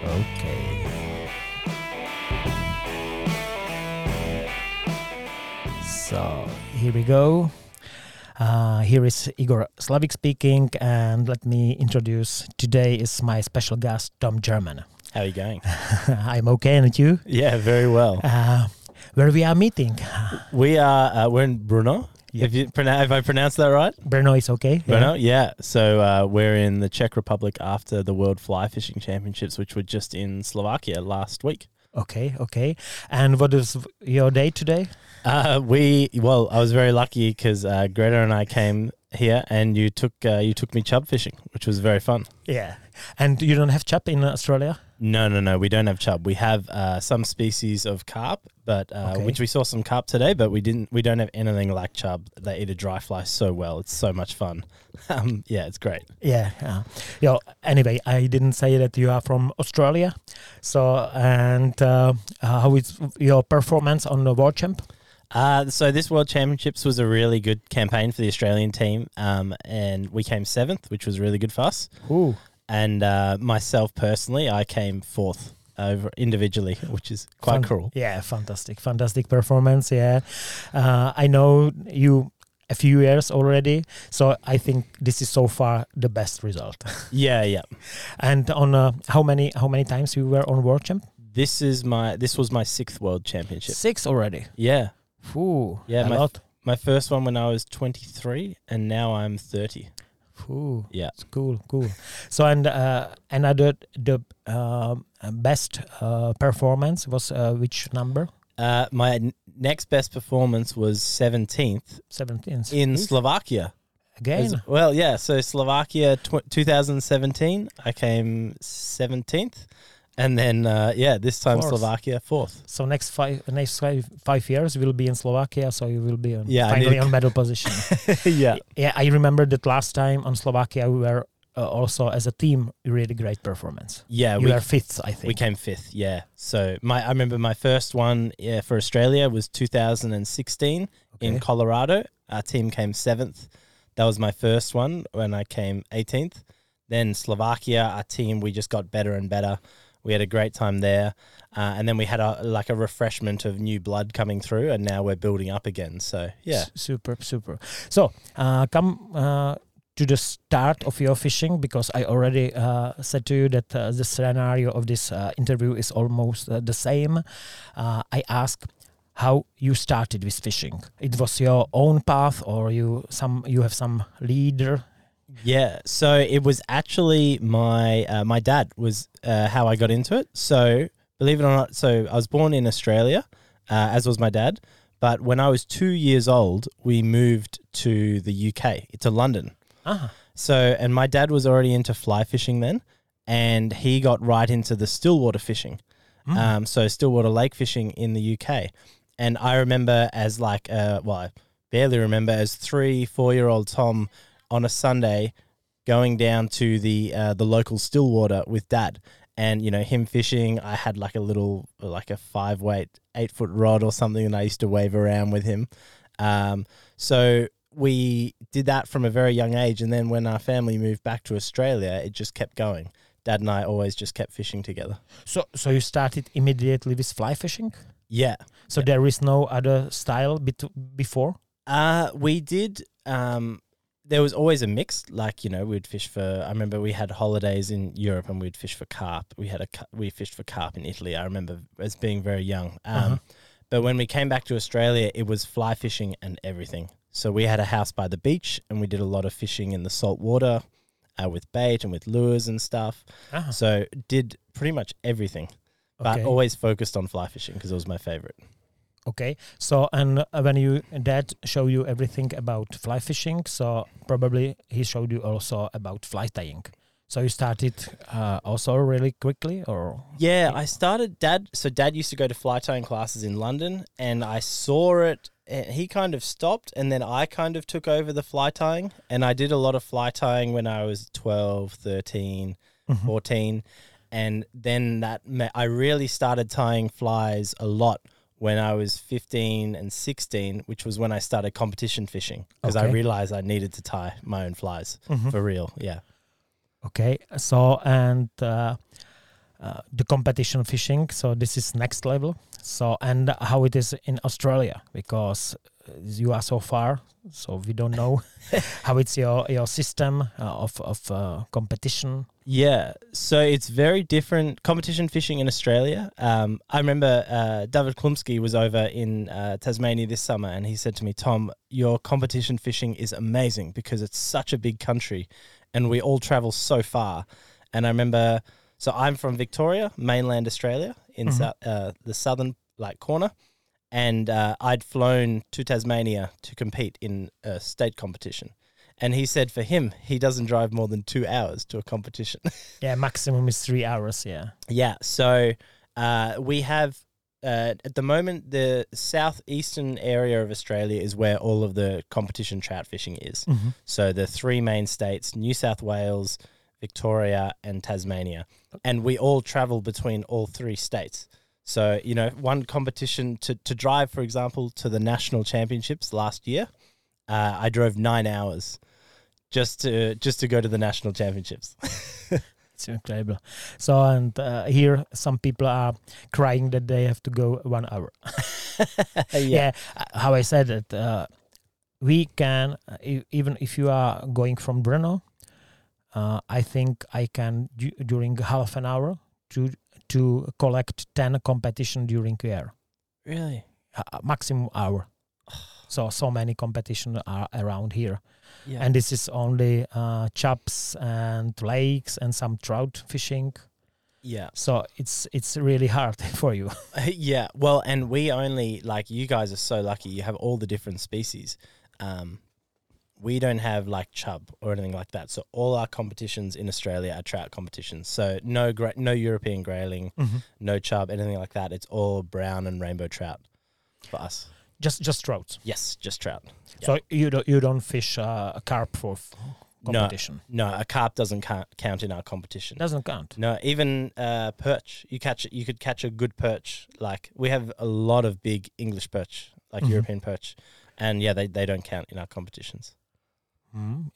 Okay. So here we go. Here is Igor Slavik speaking, and let me introduce today is my special guest, Tom Jarman. How are you going? I'm okay, and you? Yeah, very well. Where we are meeting? We are we're in Brno. Yeah. Have I pronounced that right? Brno is okay. Brno, yeah. So we're in the Czech Republic after the World Fly Fishing Championships, which were just in Slovakia last week. Okay, okay. And what is your day today? I was very lucky because Greta and I came here, and you took me chub fishing, which was very fun. Yeah. And you don't have chub in Australia? No. We don't have chub. We have some species of carp, but which we saw some carp today. But we don't have anything like chub. They eat a dry fly so well. It's so much fun. Yeah, it's great. Yeah. Anyway, I didn't say that you are from Australia. So how is your performance on the World Champ? So this World Championships was a really good campaign for the Australian team, and we came 7th, which was really good for us. Ooh. And myself personally, I came 4th over individually, which is quite cool. Yeah, fantastic performance. Yeah, I know you a few years already, so I think this is so far the best result. Yeah. And on how many times you were on World Champ? This was my 6th World Championship. 6 already. Yeah. Ooh, yeah, my first one when I was 23, and now I'm 30. Ooh, yeah, it's cool. So another best performance was which number? My next best performance was 17th. 17th in Slovakia. Again? So Slovakia 2017, I came 17th. And then, this time Slovakia 4th. So next five years will be in Slovakia. So you will be on medal position. Yeah. I remember that last time on Slovakia we were also as a team really great performance. Yeah, we were 5th. I think we came 5th. Yeah. So I remember my first one for Australia was 2016 in Colorado. Our team came 7th. That was my first one when I came 18th. Then Slovakia, our team, we just got better and better. We had a great time there. And then we had a refreshment of new blood coming through, and now we're building up again. So, yeah. Super. So, come to the start of your fishing, because I already said to you that the scenario of this interview is almost the same. I ask how you started with fishing. It was your own path, or you have some leader? Yeah, so it was actually my dad was how I got into it. So believe it or not, so I was born in Australia, as was my dad. But when I was 2 years old, we moved to the UK, to London. Uh-huh. So, and my dad was already into fly fishing then, and he got right into the stillwater fishing. Mm. So stillwater lake fishing in the UK. And I remember I barely remember as 3-4-year-old Tom on a Sunday going down to the local Stillwater with Dad, and him fishing. I had a 5-weight, 8-foot rod or something, and I used to wave around with him. So we did that from a very young age, and then when our family moved back to Australia, it just kept going. Dad and I always just kept fishing together. So you started immediately with fly fishing? Yeah. So there is no other style before? We did... There was always a mix, we'd fish for, I remember we had holidays in Europe and we'd fish for carp. We fished for carp in Italy, I remember, as being very young. But when we came back to Australia, it was fly fishing and everything. So we had a house by the beach, and we did a lot of fishing in the salt water with bait and with lures and stuff. Uh-huh. So did pretty much everything, but always focused on fly fishing because it was my favorite. Okay, so and when your dad showed you everything about fly fishing, so probably he showed you also about fly tying. So you started also really quickly, or? Yeah, I started Dad. So Dad used to go to fly tying classes in London, and I saw it. He kind of stopped, and then I kind of took over the fly tying, and I did a lot of fly tying when I was 12, 13, 14, and then I really started tying flies a lot when I was 15 and 16, which was when I started competition fishing, because I realized I needed to tie my own flies for real. Yeah. Okay. So, and the competition fishing. So this is next level. So, and how it is in Australia, because you are so far, so we don't know how it's your system of competition. Yeah, so it's very different competition fishing in Australia. I remember David Klumsky was over in Tasmania this summer, and he said to me, Tom, your competition fishing is amazing because it's such a big country and we all travel so far. And I remember, so I'm from Victoria, mainland Australia, in the southern corner. And I'd flown to Tasmania to compete in a state competition. And he said for him, he doesn't drive more than 2 hours to a competition. Yeah, maximum is 3 hours, yeah. Yeah, so we have, at the moment, the southeastern area of Australia is where all of the competition trout fishing is. Mm-hmm. So the three main states, New South Wales, Victoria and Tasmania. And we all travel between all three states. So, you know, one competition to drive, for example, to the national championships last year, I drove 9 hours just to go to the national championships. It's incredible. So, and here some people are crying that they have to go 1 hour. Yeah. How I said it, we can, even if you are going from Brno, I think I can, during half an hour, to collect 10 competition during the year. Really? Maximum hour. So many competitions are around here. Yeah. And this is only chubs and lakes and some trout fishing. Yeah. So it's really hard for you. Yeah. Well, and we only, you guys are so lucky. You have all the different species. We don't have chub or anything like that. So all our competitions in Australia are trout competitions. So no European grayling, no chub, anything like that. It's all brown and rainbow trout for us. Just trout. Yes, just trout. Yeah. So you don't fish a carp for competition. No, a carp doesn't count in our competition. Doesn't count. No, even perch. You could catch a good perch. We have a lot of big English perch, European perch, and yeah, they don't count in our competitions.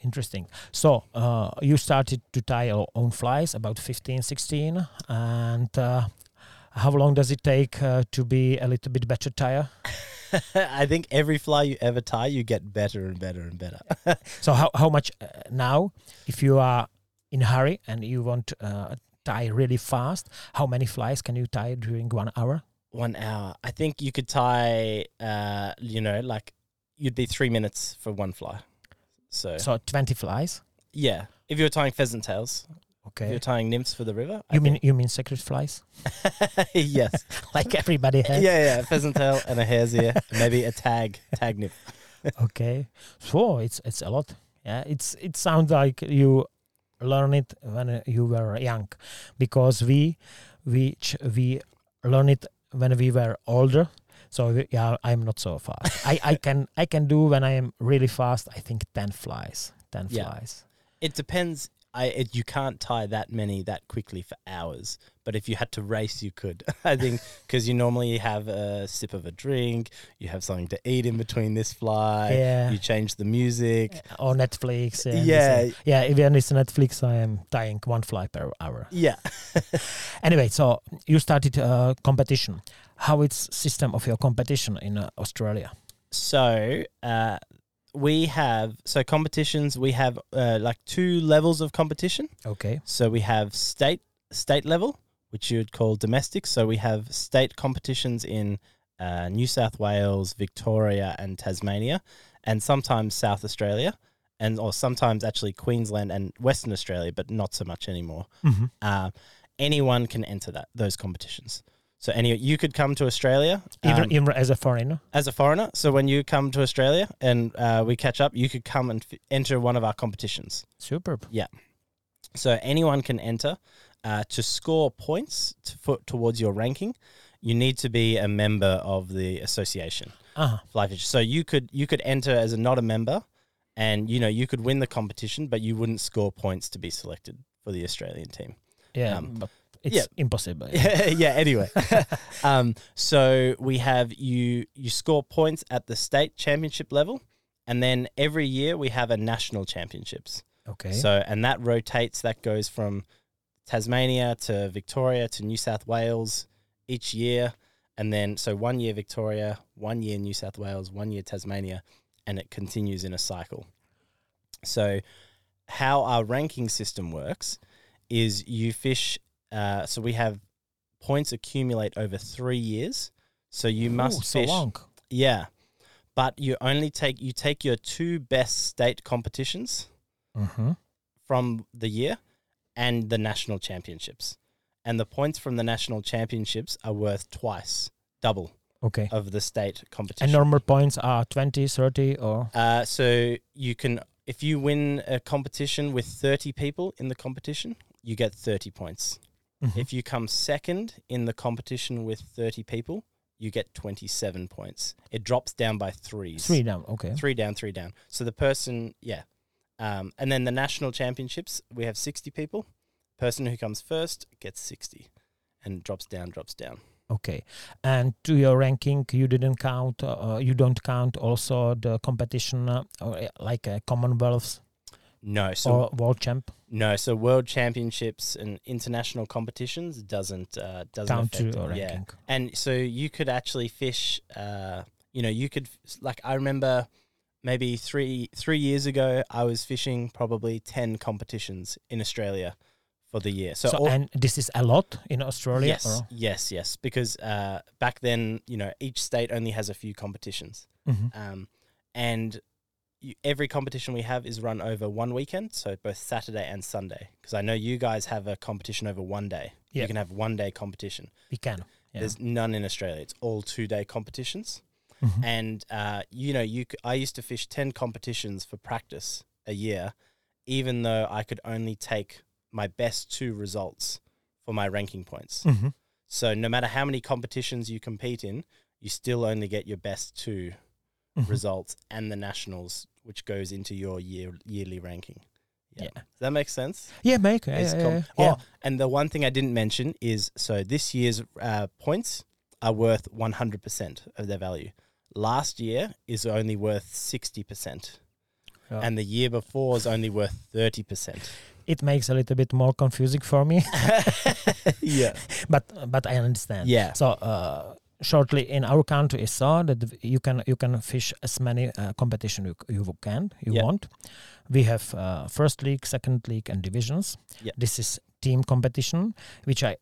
Interesting. So you started to tie your own flies about 15, 16. And how long does it take to be a little bit better tire? I think every fly you ever tie, you get better and better and better. So how much now, if you are in a hurry and you want to tie really fast, how many flies can you tie during 1 hour? 1 hour. I think you could tie, you'd be 3 minutes for one fly. So 20 flies? Yeah. If you're tying pheasant tails. Okay. If you're tying nymphs for the river. You mean sacred flies? Yes. Everybody has. Yeah. Pheasant tail and a hare's ear. Maybe a tag nymph. Okay. So it's a lot. Yeah. It sounds like you learn it when you were young, because we learn it when we were older. So yeah, I'm not so fast. I can do when I am really fast. I think 10 flies. Flies. It depends. You can't tie that many that quickly for hours. But if you had to race, you could. I think because you normally have a sip of a drink, you have something to eat in between this fly. Yeah. You change the music or Netflix. Yeah. Even it's Netflix, I am tying one fly per hour. Yeah. Anyway, so you started competition. How is system of your competition in Australia? So we have two levels of competition. Okay. So we have state level, which you'd call domestic. So we have state competitions in New South Wales, Victoria and Tasmania, and sometimes South Australia, or sometimes actually Queensland and Western Australia, but not so much anymore. Mm-hmm. Anyone can enter those competitions. So anyway, you could come to Australia. Even as a foreigner? As a foreigner. So when you come to Australia and we catch up, you could come and enter one of our competitions. Superb. Yeah. So anyone can enter. To score points towards your ranking, you need to be a member of the association. Flyfish. So you could enter as not a member, and you could win the competition, but you wouldn't score points to be selected for the Australian team. Yeah. It's impossible. Yeah, anyway. So we have you score points at the state championship level, and then every year we have a national championships. Okay. So, and that rotates, that goes from Tasmania to Victoria to New South Wales each year. And then, so 1 year Victoria, 1 year New South Wales, 1 year Tasmania, and it continues in a cycle. So how our ranking system works is you fish, so we have points accumulate over 3 years. So you must fish. Long. Yeah. But you only take your two best state competitions from the year and the national championships. And the points from the national championships are worth twice, double of the state competition. And normal points are 20, 30 or? So you can, if you win a competition with 30 people in the competition, you get 30 points. Mm-hmm. If you come second in the competition with 30 people, you get 27 points. It drops down by threes. Three down, okay. Three down. So the person, and then the national championships, we have 60 people. Person who comes first gets 60 and drops down. Okay. And to your ranking, you didn't count, you don't count also the competition like Commonwealths? No. So or World Champ? No. So World Championships and international competitions doesn't count affect to your ranking. And so you could actually fish, you could, like I remember maybe three years ago, I was fishing probably 10 competitions in Australia. For the year. So and this is a lot in Australia? Yes. Because back then, each state only has a few competitions. Mm-hmm. And every competition we have is run over 1 weekend, so both Saturday and Sunday. Because I know you guys have a competition over 1 day. Yep. You can have 1 day competition. We can. Yeah. There's none in Australia. It's all 2 day competitions. Mm-hmm. And, I used to fish 10 competitions for practice a year, even though I could only take my best two results for my ranking points. Mm-hmm. So no matter how many competitions you compete in, you still only get your best two results and the nationals, which goes into your yearly ranking. Yeah. Does that make sense? Yeah, make it. Yeah. And the one thing I didn't mention is, so this year's points are worth 100% of their value. Last year is only worth 60%. Oh. And the year before is only worth 30%. It makes a little bit more confusing for me. Yeah. But I understand. Yeah. So shortly in our country is so that you can fish as many competition you want. We have first league, second league and divisions. Yep. This is team competition, which I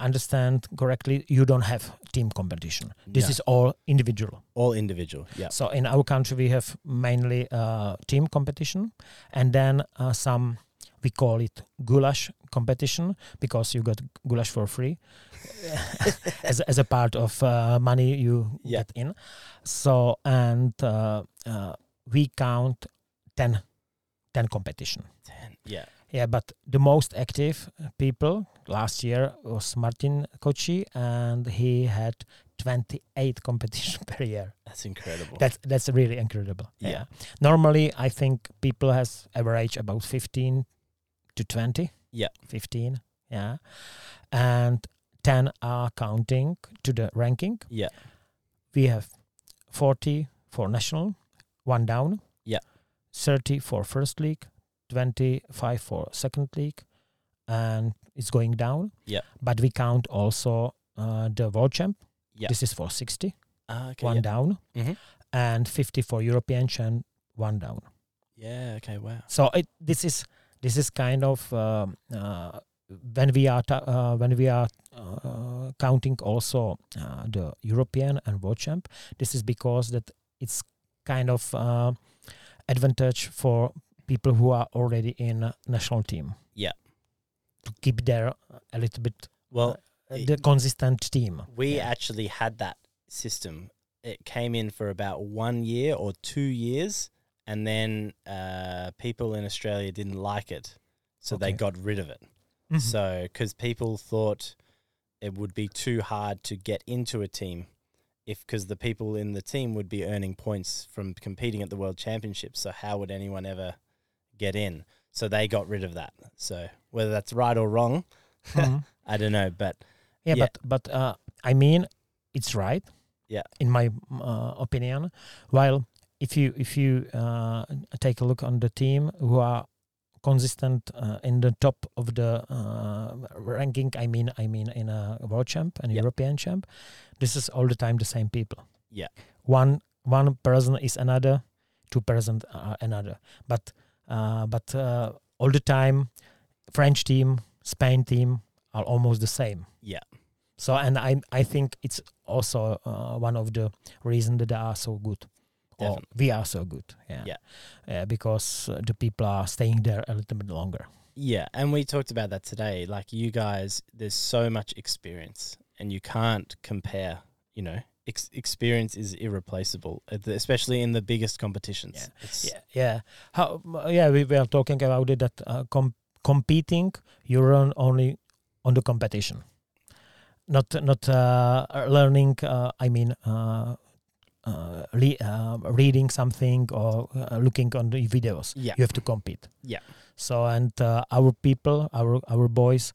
understand correctly, you don't have team competition. This is all individual. Yeah. So in our country we have mainly team competition and then some, we call it goulash competition because you got goulash for free as a part of money you get in. So, and we count 10 competition. 10, yeah. Yeah, but the most active people last year was Martin Kochi, and he had 28 competition per year. That's incredible. That's really incredible. Yeah. Normally, I think people has average about 15 to 20. Yeah. 15. Yeah. And 10 are counting to the ranking. Yeah. We have 40 for national, one down. Yeah. 30 for first league. 25 for second league, and it's going down. Yeah. But we count also the world champ. Yeah. This is for 60. One down. Mm-hmm. And 50 for European champ, one down. Yeah. Okay. Wow. So this is kind of when we are counting also the European and world champ. This is because that it's kind of advantage for people who are already in national team. Yeah. To keep their a little bit the consistent team. We actually had that system. It came in for about 1 year or 2 years, and then people in Australia didn't like it, so they got rid of it. Mm-hmm. So because people thought it would be too hard to get into a team because the people in the team would be earning points from competing at the World Championships, so how would anyone ever get in? So they got rid of that. So whether that's right or wrong, I don't know. But but I mean, it's right. Yeah, in my opinion. While if you take a look on the team who are consistent in the top of the ranking. I mean in a world champ and European champ. This is all the time the same people. Yeah. One person is another, two person are another. But all the time, French team, Spain team are almost the same. Yeah. So and I think it's also one of the reasons that they are so good. Or we are so good. Because the people are staying there a little bit longer. Yeah, and we talked about that today. Like you guys, there's so much experience and you can't compare, you know. Experience is irreplaceable, especially in the biggest competitions. We were talking about it, that competing, you run only on the competition, not learning. Reading something or looking on the videos. You have to compete. So and our people, our boys,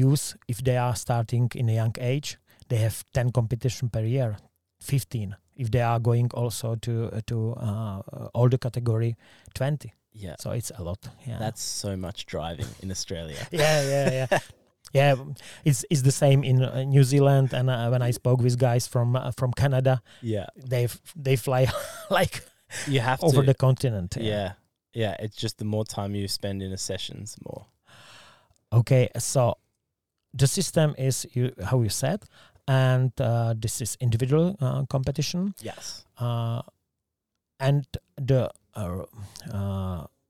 youth, if they are starting in a young age, they have 10 competition per year, 15. If they are going also to older category, 20. Yeah. So it's a lot. Yeah. That's so much driving in Australia. Yeah. It's the same in New Zealand. And when I spoke with guys from Canada, they fly like you have over the continent. Yeah. It's just the more time you spend in a session, the more. Okay, so the system is how you said. And this is individual competition. Yes. And the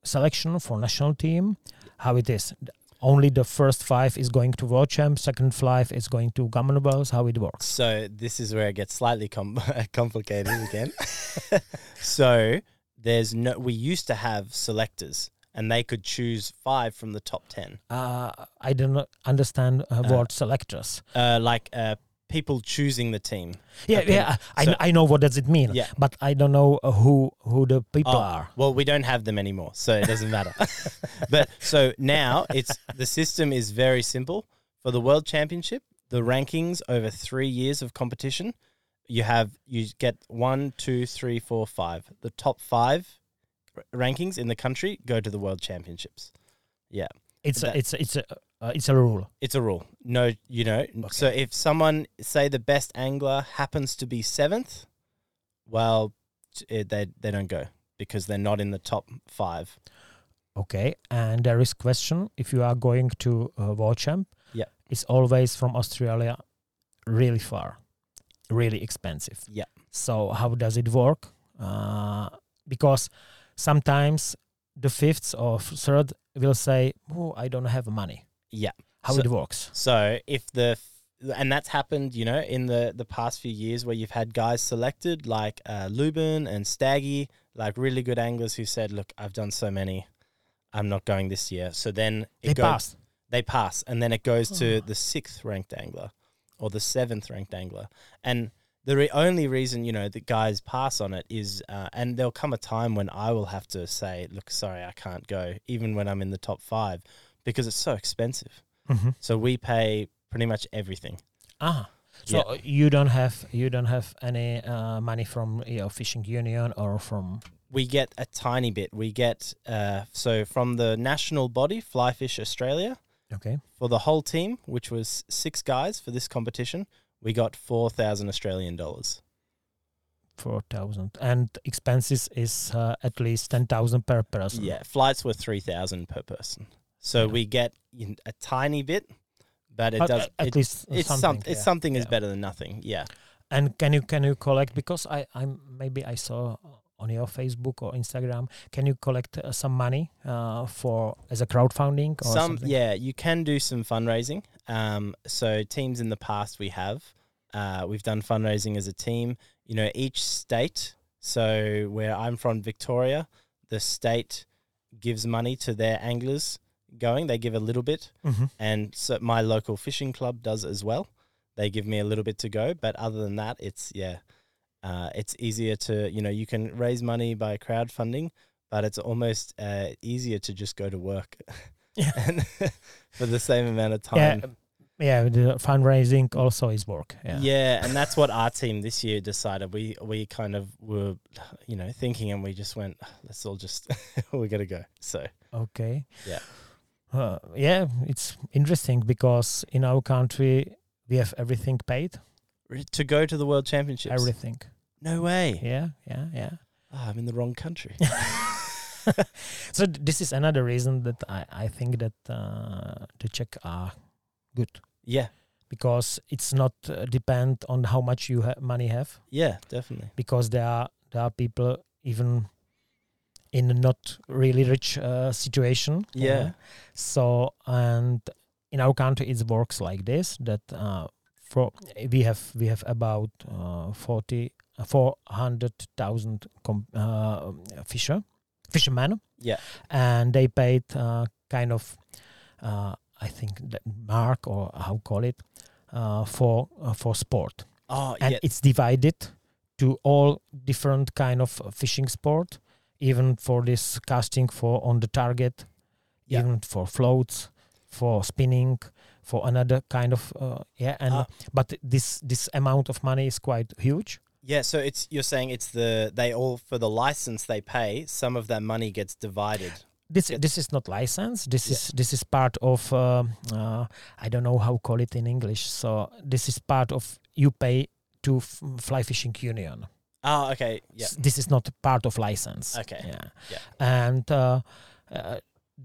selection for national team, how it is? Only the first 5 is going to World Champ, second 5 is going to Commonwealth. How it works? So this is where it gets slightly complicated again. So there's no. We used to have selectors, and they could choose 5 from the top 10. I do not understand what selectors. People choosing the team. I know what does it mean, but I don't know who the people are. Well, we don't have them anymore, so it doesn't matter. But so now the system is very simple. For the World Championship, the rankings over 3 years of competition, you get 1, 2, 3, 4, 5. The top 5 rankings in the country go to the World Championships. Yeah. It's a rule. No, you know. Okay. So if someone, say the best angler happens to be 7th, well, they don't go because they're not in the top 5. Okay, and there is question if you are going to World Champ. Yeah, it's always from Australia, really far, really expensive. Yeah. So how does it work? Because sometimes the 5th or 3rd will say, I don't have money. Yeah. How it works. So if and that's happened, you know, in the past few years where you've had guys selected like Lubin and Staggy, like really good anglers who said, look, I've done so many, I'm not going this year. So then they pass. And then it goes to the 6th ranked angler or the 7th ranked angler. And the only reason, you know, that guys pass on it is, and there'll come a time when I will have to say, look, sorry, I can't go, even when I'm in the top 5, because it's so expensive. Mm-hmm. So we pay pretty much everything. So you don't have any money from your fishing union or from? We get a tiny bit. We get so from the national body, Flyfish Australia. Okay. For the whole team, which was 6 guys for this competition. We got $4,000 Australian dollars. 4,000, and expenses is at least 10,000 per person. Yeah, flights were 3,000 per person. So we get a tiny bit, but does at least it's something. It's something is better than nothing. Yeah. And can you collect? Because I saw on your Facebook or Instagram. Can you collect some money for as a crowdfunding or something? Yeah, you can do some fundraising. So teams in the past we've done fundraising as a team. You know, each state. So where I'm from, Victoria, the state gives money to their anglers going. They give a little bit, and so my local fishing club does as well. They give me a little bit to go, but other than that, it's easier to, you know, you can raise money by crowdfunding, but it's almost easier to just go to work for the same amount of time. Yeah, the fundraising also is work. Yeah, and that's what our team this year decided. We kind of were, you know, thinking, and we just went, let's all just, we got to go. So okay, yeah, yeah, it's interesting because in our country we have everything paid to go to the World Championships. Everything. No way. Yeah. Oh, I'm in the wrong country. So this is another reason that I think that the Czech are good. Yeah. Because it's not depend on how much you money have. Yeah, definitely. Because there are people even in a not really rich situation. Yeah. So, and in our country it works like this, that we have about 400,000 fishermen. Yeah. And they paid kind of I think that mark, or how call it, for sport. Oh, and it's divided to all different kind of fishing sport, even for this casting for on the target, even for floats, for spinning, for another kind of but this amount of money is quite huge. Yeah, so it's, you're saying it's they all, for the license they pay, some of that money gets divided. This is not license. This is part of I don't know how call it in English. So this is part of, you pay to Fly Fishing Union. Oh, okay. Yeah. This is not part of license. Okay. Yeah. And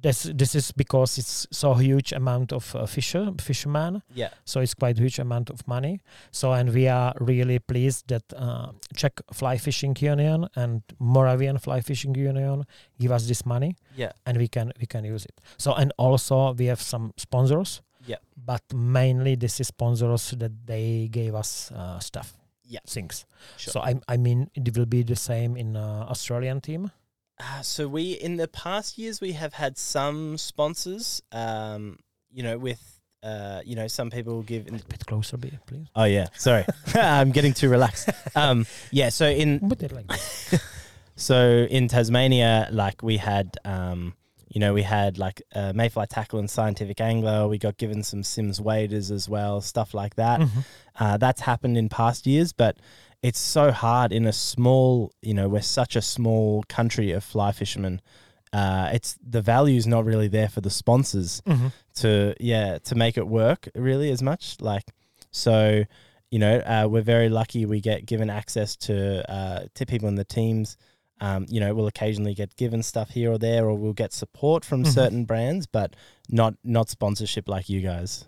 this is because it's so huge amount of fishermen. Yeah. So it's quite huge amount of money. So, and we are really pleased that Czech Fly Fishing Union and Moravian Fly Fishing Union give us this money. Yeah. And we can use it. So, and also we have some sponsors. Yeah. But mainly this is sponsors that they gave us stuff. Yeah. Things. Sure. So I mean it will be the same in Australian team. So we, in the past years, we have had some sponsors, you know, with, you know, some people will give... A bit closer, please. Oh, yeah. Sorry. I'm getting too relaxed. Yeah, so in... So in Tasmania, like, we had, you know, Mayfly Tackle and Scientific Angler. We got given some Simms waders as well, stuff like that. Mm-hmm. That's happened in past years, but... It's so hard in a small, you know, we're such a small country of fly fishermen. It's, the value's not really there for the sponsors to make it work really as much. Like, so, you know, we're very lucky we get given access to people in the teams. You know, we'll occasionally get given stuff here or there, or we'll get support from certain brands, but not sponsorship like you guys.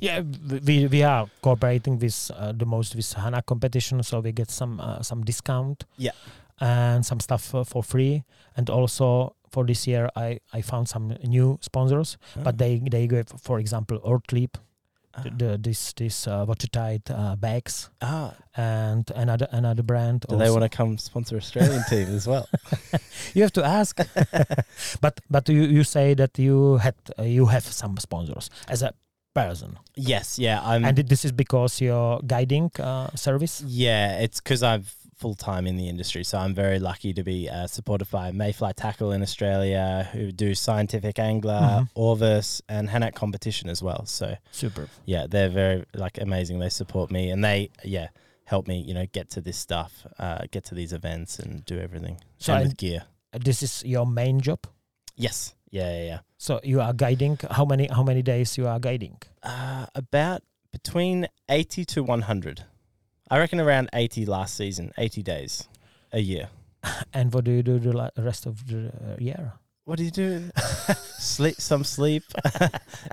Yeah, we are cooperating with the most with Hanak competition, so we get some discount and some stuff for free. And also for this year, I found some new sponsors, but they gave, for example, Ortlieb, this watertight bags, and another brand. Do also. They want to come sponsor Australian team as well? You have to ask. But you say that you have some sponsors as a person. Yes, yeah. And this is because you're guiding service? Yeah, it's because I'm full-time in the industry, so I'm very lucky to be supported by Mayfly Tackle in Australia, who do Scientific Angler, Orvis, and Hanak competition as well. So super. Yeah, they're very, like, amazing. They support me, and they, help me, you know, get to this stuff, get to these events and do everything. So with gear. This is your main job? Yes. Yeah. So you are guiding. How many days you are guiding? About between 80 to 100. I reckon around 80 last season, 80 days a year. And what do you do the rest of the year? What do you do? Sleep.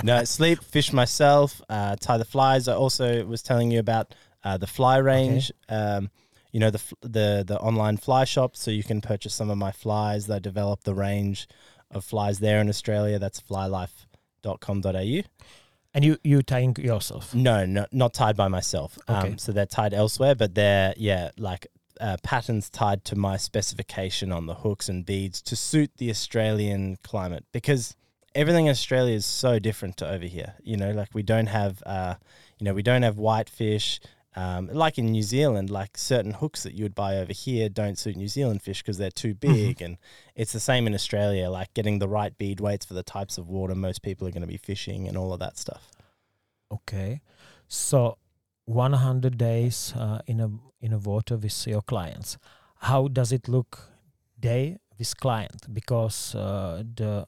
No, sleep, fish myself, tie the flies. I also was telling you about the fly range. Okay. You know, the online fly shop, so you can purchase some of my flies. They develop the range of flies there in Australia. That's flylife.com.au. And you tying yourself? No, not tied by myself. Okay. So they're tied elsewhere, but they're, patterns tied to my specification on the hooks and beads to suit the Australian climate, because everything in Australia is so different to over here. You know, like, we don't have whitefish. Like in New Zealand, like, certain hooks that you would buy over here don't suit New Zealand fish because they're too big. And it's the same in Australia, like getting the right bead weights for the types of water most people are going to be fishing and all of that stuff. Okay, so 100 days in a water with your clients. How does it look day with client? Because the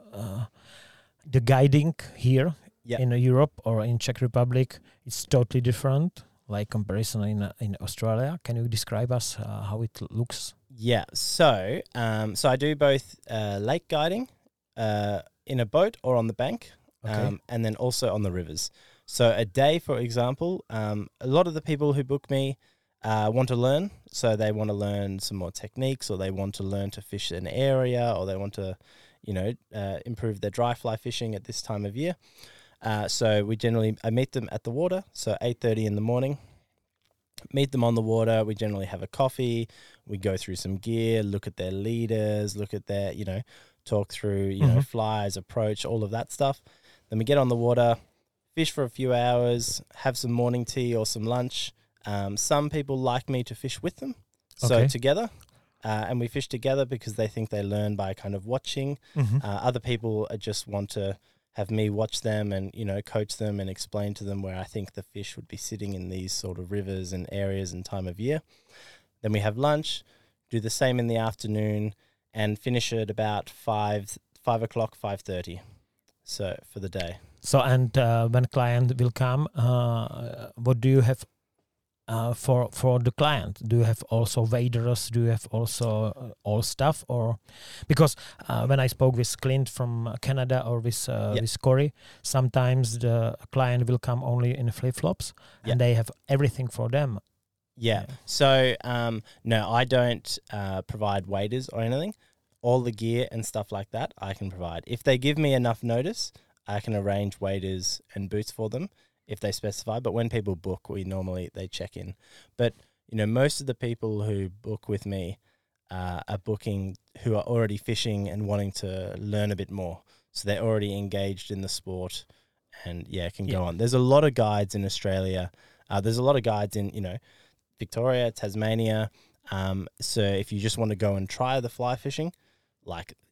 guiding here in Europe or in Czech Republic, it's totally different. Like comparison in Australia, can you describe us how it looks? Yeah, so I do both lake guiding in a boat or on the bank, and then also on the rivers. So a day, for example, a lot of the people who book me want to learn. So they want to learn some more techniques, or they want to learn to fish an area, or they want to, improve their dry fly fishing at this time of year. So we generally, I meet them at the water, so 8:30 in the morning, meet them on the water. We generally have a coffee. We go through some gear, look at their leaders, look at their, talk through, know, flies, approach, all of that stuff. Then we get on the water, fish for a few hours, have some morning tea or some lunch. Some people like me to fish with them, so together. And we fish together because they think they learn by kind of watching. Other people just want to have me watch them and, coach them and explain to them where I think the fish would be sitting in these sort of rivers and areas and time of year. Then we have lunch, do the same in the afternoon, and finish at about 5 o'clock, 5:30. So for the day. So and when client will come, what do you have for the client? Do you have also waders? Do you have also all stuff? Or because when I spoke with Clint from Canada or with Corey, sometimes the client will come only in flip-flops and they have everything for them. Yeah. So no, I don't provide waders or anything. All the gear and stuff like that I can provide. If they give me enough notice, I can arrange waders and boots for them if they specify, but when people book, they check in. But, most of the people who book with me are booking who are already fishing and wanting to learn a bit more. So they're already engaged in the sport and, go on. There's a lot of guides in Australia. There's a lot of guides in, Victoria, Tasmania. So if you just want to go and try the fly fishing,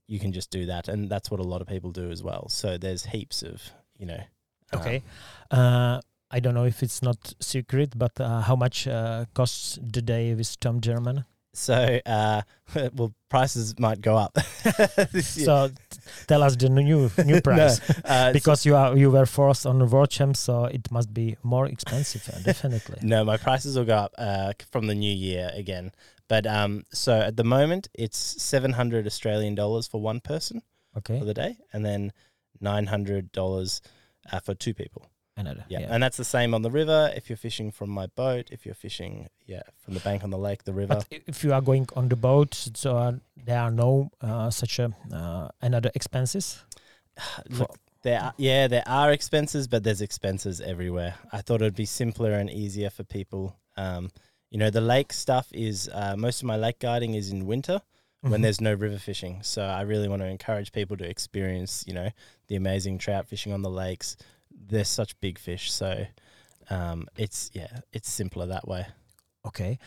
you can just do that. And that's what a lot of people do as well. So there's heaps of, Okay, I don't know if it's not secret, but how much costs the day with Tom Jarman? So, prices might go up. So, tell us the new price because you were forced on the World Champs, so it must be more expensive, definitely. No, my prices will go up from the new year again. But so at the moment, it's $700 Australian dollars for one person for the day, and then $900. For two people. Another, and that's the same on the river. If you're fishing from my boat, if you're fishing, from the bank on the lake, the river. But if you are going on the boat, so there are no such another expenses. Look, there are expenses, but there's expenses everywhere. I thought it'd be simpler and easier for people. The lake stuff is most of my lake guiding is in winter. When there's no river fishing. So I really want to encourage people to experience, the amazing trout fishing on the lakes. They're such big fish. So it's simpler that way. Okay.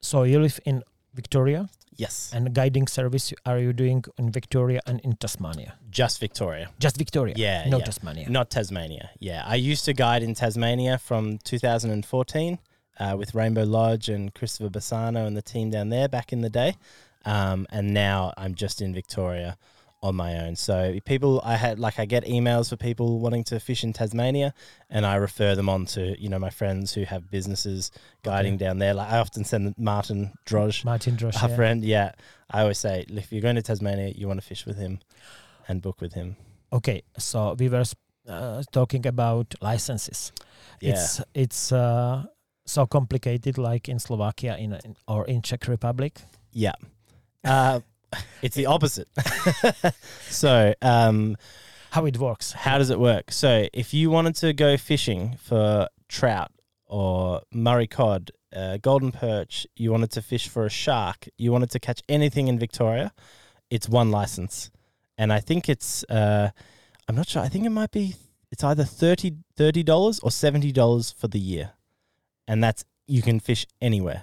So you live in Victoria? Yes. And guiding service are you doing in Victoria and in Tasmania? Just Victoria. Just Victoria? Yeah. No Tasmania. Not Tasmania. Yeah. I used to guide in Tasmania from 2014 with Rainbow Lodge and Christopher Bassano and the team down there back in the day. And now I'm just in Victoria on my own. So people, I get emails for people wanting to fish in Tasmania, and I refer them on to my friends who have businesses guiding down there. Like I often send Martin Droš, our friend. Yeah, I always say if you're going to Tasmania, you want to fish with him and book with him. Okay, so we were talking about licenses. Yeah. It's so complicated, like in Slovakia or in Czech Republic. Yeah. It's the opposite. So, how it works? How does it work? So, if you wanted to go fishing for trout or Murray cod, golden perch, you wanted to fish for a shark, you wanted to catch anything in Victoria, it's one license, and I think it's I'm not sure. I think it might be it's either $30 or $70 for the year, and that's you can fish anywhere,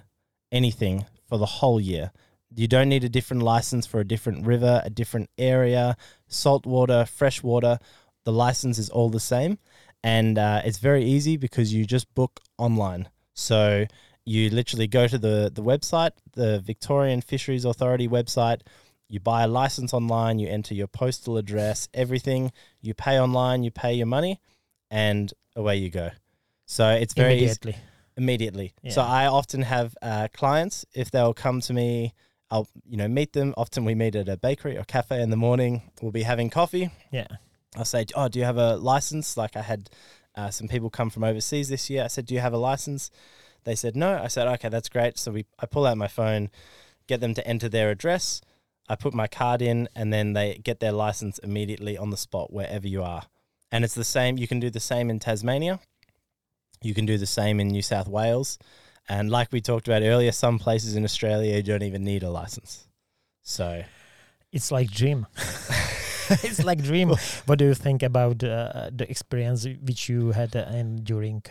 anything for the whole year. You don't need a different license for a different river, a different area, saltwater, freshwater. The license is all the same. And it's very easy because you just book online. So you literally go to the website, the Victorian Fisheries Authority website. You buy a license online, you enter your postal address, everything. You pay online, you pay your money, and away you go. So it's very easy. Immediately. Yeah. So I often have clients, if they'll come to me, I'll meet them. Often we meet at a bakery or cafe in the morning. We'll be having coffee. Yeah. I'll say, oh, do you have a license? Like I had some people come from overseas this year. I said, do you have a license? They said, no. I said, okay, that's great. So I pull out my phone, get them to enter their address. I put my card in, and then they get their license immediately on the spot wherever you are. And it's the same. You can do the same in Tasmania. You can do the same in New South Wales. And like we talked about earlier, some places in Australia, you don't even need a license. So it's like dream. It's like dream. What do you think about the experience which you had during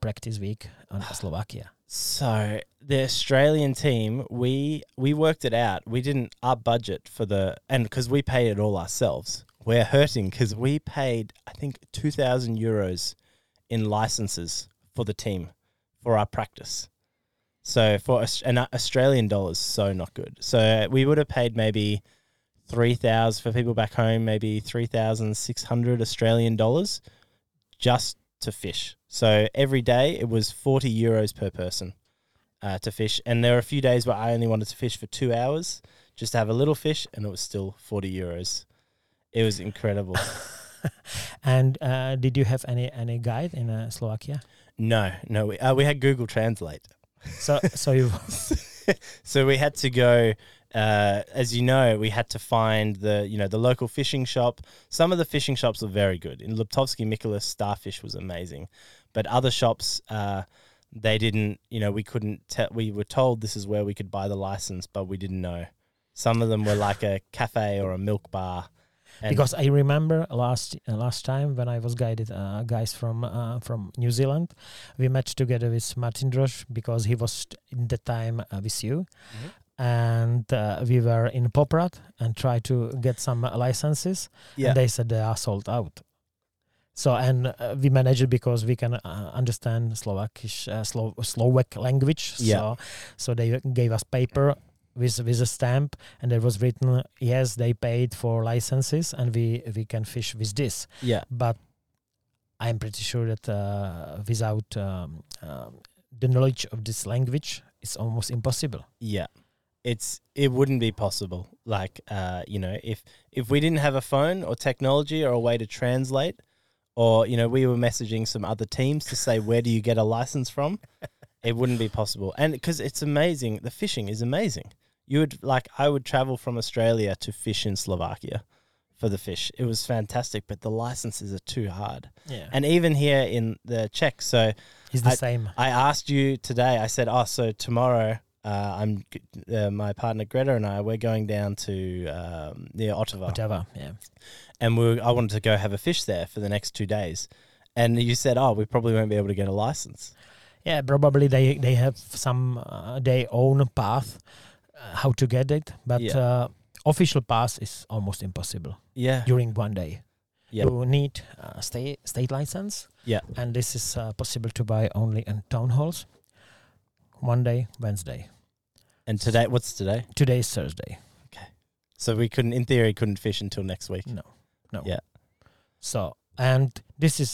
practice week on Slovakia? So the Australian team, we worked it out. We didn't up budget because we paid it all ourselves. We're hurting because we paid, I think, 2,000 euros in licenses for the team, for our practice. So Australian dollars, so not good. So we would have paid maybe 3,000 for people back home, maybe 3,600 Australian dollars just to fish. So every day it was 40 euros per person to fish. And there were a few days where I only wanted to fish for 2 hours just to have a little fish, and it was still 40 euros. It was incredible. And did you have any guide in Slovakia? No. We had Google Translate. So we had to go. As you know, we had to find the local fishing shop. Some of the fishing shops were very good. In Liptovsky Mikuláš, Starfish was amazing, but other shops they didn't. We couldn't tell. We were told this is where we could buy the license, but we didn't know. Some of them were like a cafe or a milk bar. And because I remember last time when I was guided guys from New Zealand, we matched together with Martin Droš because he was in the time with you, mm-hmm. and we were in Poprad and tried to get some licenses. Yeah. And they said they are sold out. So and we managed it because we can understand Slovakish Slovak language. Yeah. So they gave us paper. With a stamp, and it was written, yes, they paid for licenses, and we can fish with this. Yeah. But I'm pretty sure that without the knowledge of this language, it's almost impossible. Yeah, it wouldn't be possible. Like if we didn't have a phone or technology or a way to translate, or we were messaging some other teams to say, where do you get a license from? It wouldn't be possible, and because it's amazing, the fishing is amazing. I would travel from Australia to fish in Slovakia for the fish. It was fantastic, but the licenses are too hard. Yeah. And even here in the Czech, so it's the same. I asked you today, I said, so tomorrow my partner Greta and I, we're going down to near Orava. Orava, yeah. And I wanted to go have a fish there for the next 2 days. And you said, we probably won't be able to get a license. Yeah, probably they have some their own path how to get it, but official path is almost impossible. Yeah, during one day, you need a state license. Yeah, and this is possible to buy only in town halls. One day, Wednesday, and today. What's today? Today is Thursday. Okay, so we couldn't fish until next week. No. Yeah. So and this is.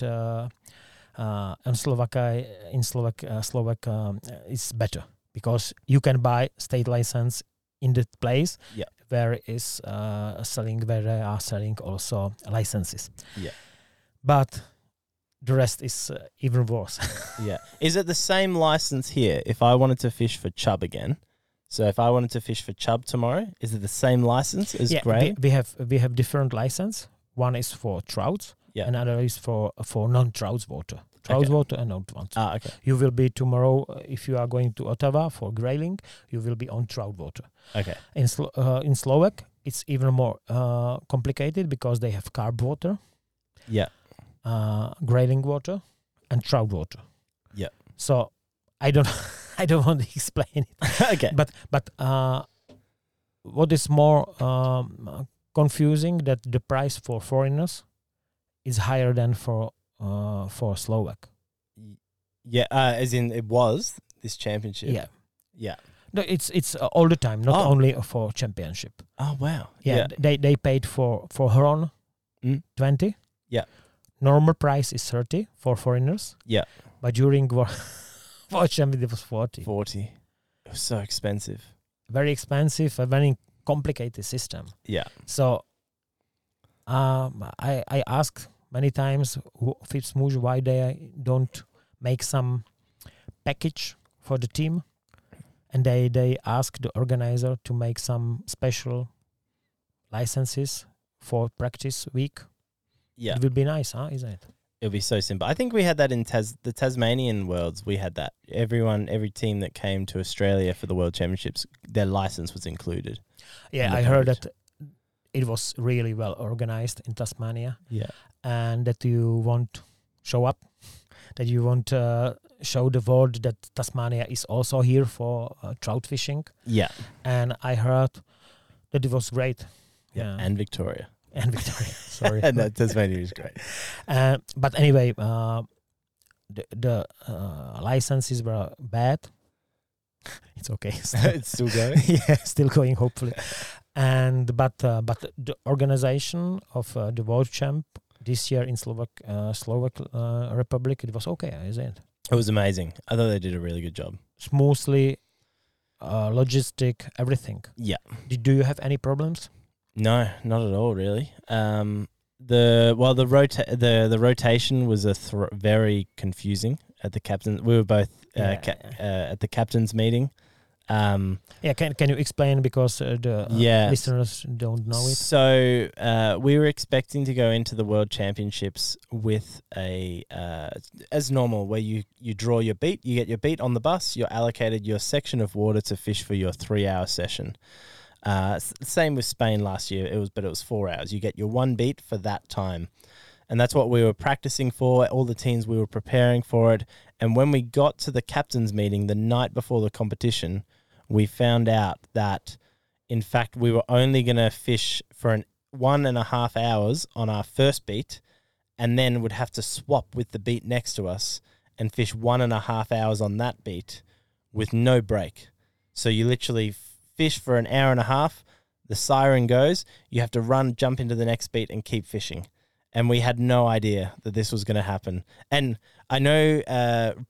And Slovak it's better because you can buy state license in the place where they are selling also licenses. Yeah, but the rest is even worse. Yeah, is it the same license here? If I wanted to fish for chub again, so if I wanted to fish for chub tomorrow, is it the same license as grey? We have different license. One is for trout. Yeah. Another is for non-trout water. Trout water and non-trout. Ah, okay. You will be tomorrow, if you are going to Ottawa for grayling, you will be on trout water. Okay. In Slovak, it's even more complicated because they have carp water, grayling water, and trout water. Yeah. So I don't want to explain it. Okay. But what is more confusing that the price for foreigners is higher than for for Slovak. Yeah, as in it was this championship. Yeah, yeah. No, it's all the time, not only for championship. Oh wow! Yeah, yeah. They paid for Huron 20. Yeah. Normal price is 30 for foreigners. Yeah. But during for championship it was 40. 40. It was so expensive. Very expensive. A very complicated system. Yeah. So, I asked many times Fitzmuj why they don't make some package for the team, and they ask the organizer to make some special licenses for practice week. Yeah, it would be nice, huh? Isn't it? It'll be so simple. I think we had that in the Tasmanian Worlds. We had that. Every team that came to Australia for the World Championships, their license was included. Yeah, I heard that it was really well organized in Tasmania. Yeah, and that you won't show up, that you won't show the world that Tasmania is also here for trout fishing. Yeah, and I heard that it was great. Yeah, and Victoria. And Victoria, sorry. No, Tasmania is great. But anyway, the licenses were bad. It's okay. It's still going? Yeah, still going, hopefully. And but the organization of the World Champ this year in Slovak Republic, it was okay, isn't it? It was amazing. I thought they did a really good job. Smoothly, logistic, everything. Yeah. Do you have any problems? No, not at all, really. The rotation was very confusing at the captain. We were both at the captain's meeting. Can you explain, because the listeners don't know it? So we were expecting to go into the World Championships with as normal, where you draw your beat, you get your beat on the bus, you're allocated your section of water to fish for your 3-hour session. Same with Spain last year. It was 4 hours. You get your one beat for that time, and that's what we were practicing for. All the teams we were preparing for it, and when we got to the captain's meeting the night before the competition, we found out that in fact we were only going to fish for 1.5 hours on our first beat, and then would have to swap with the beat next to us and fish 1.5 hours on that beat with no break. So you literally fish for 1.5 hours, the siren goes, you have to run, jump into the next beat and keep fishing. And we had no idea that this was going to happen. And I know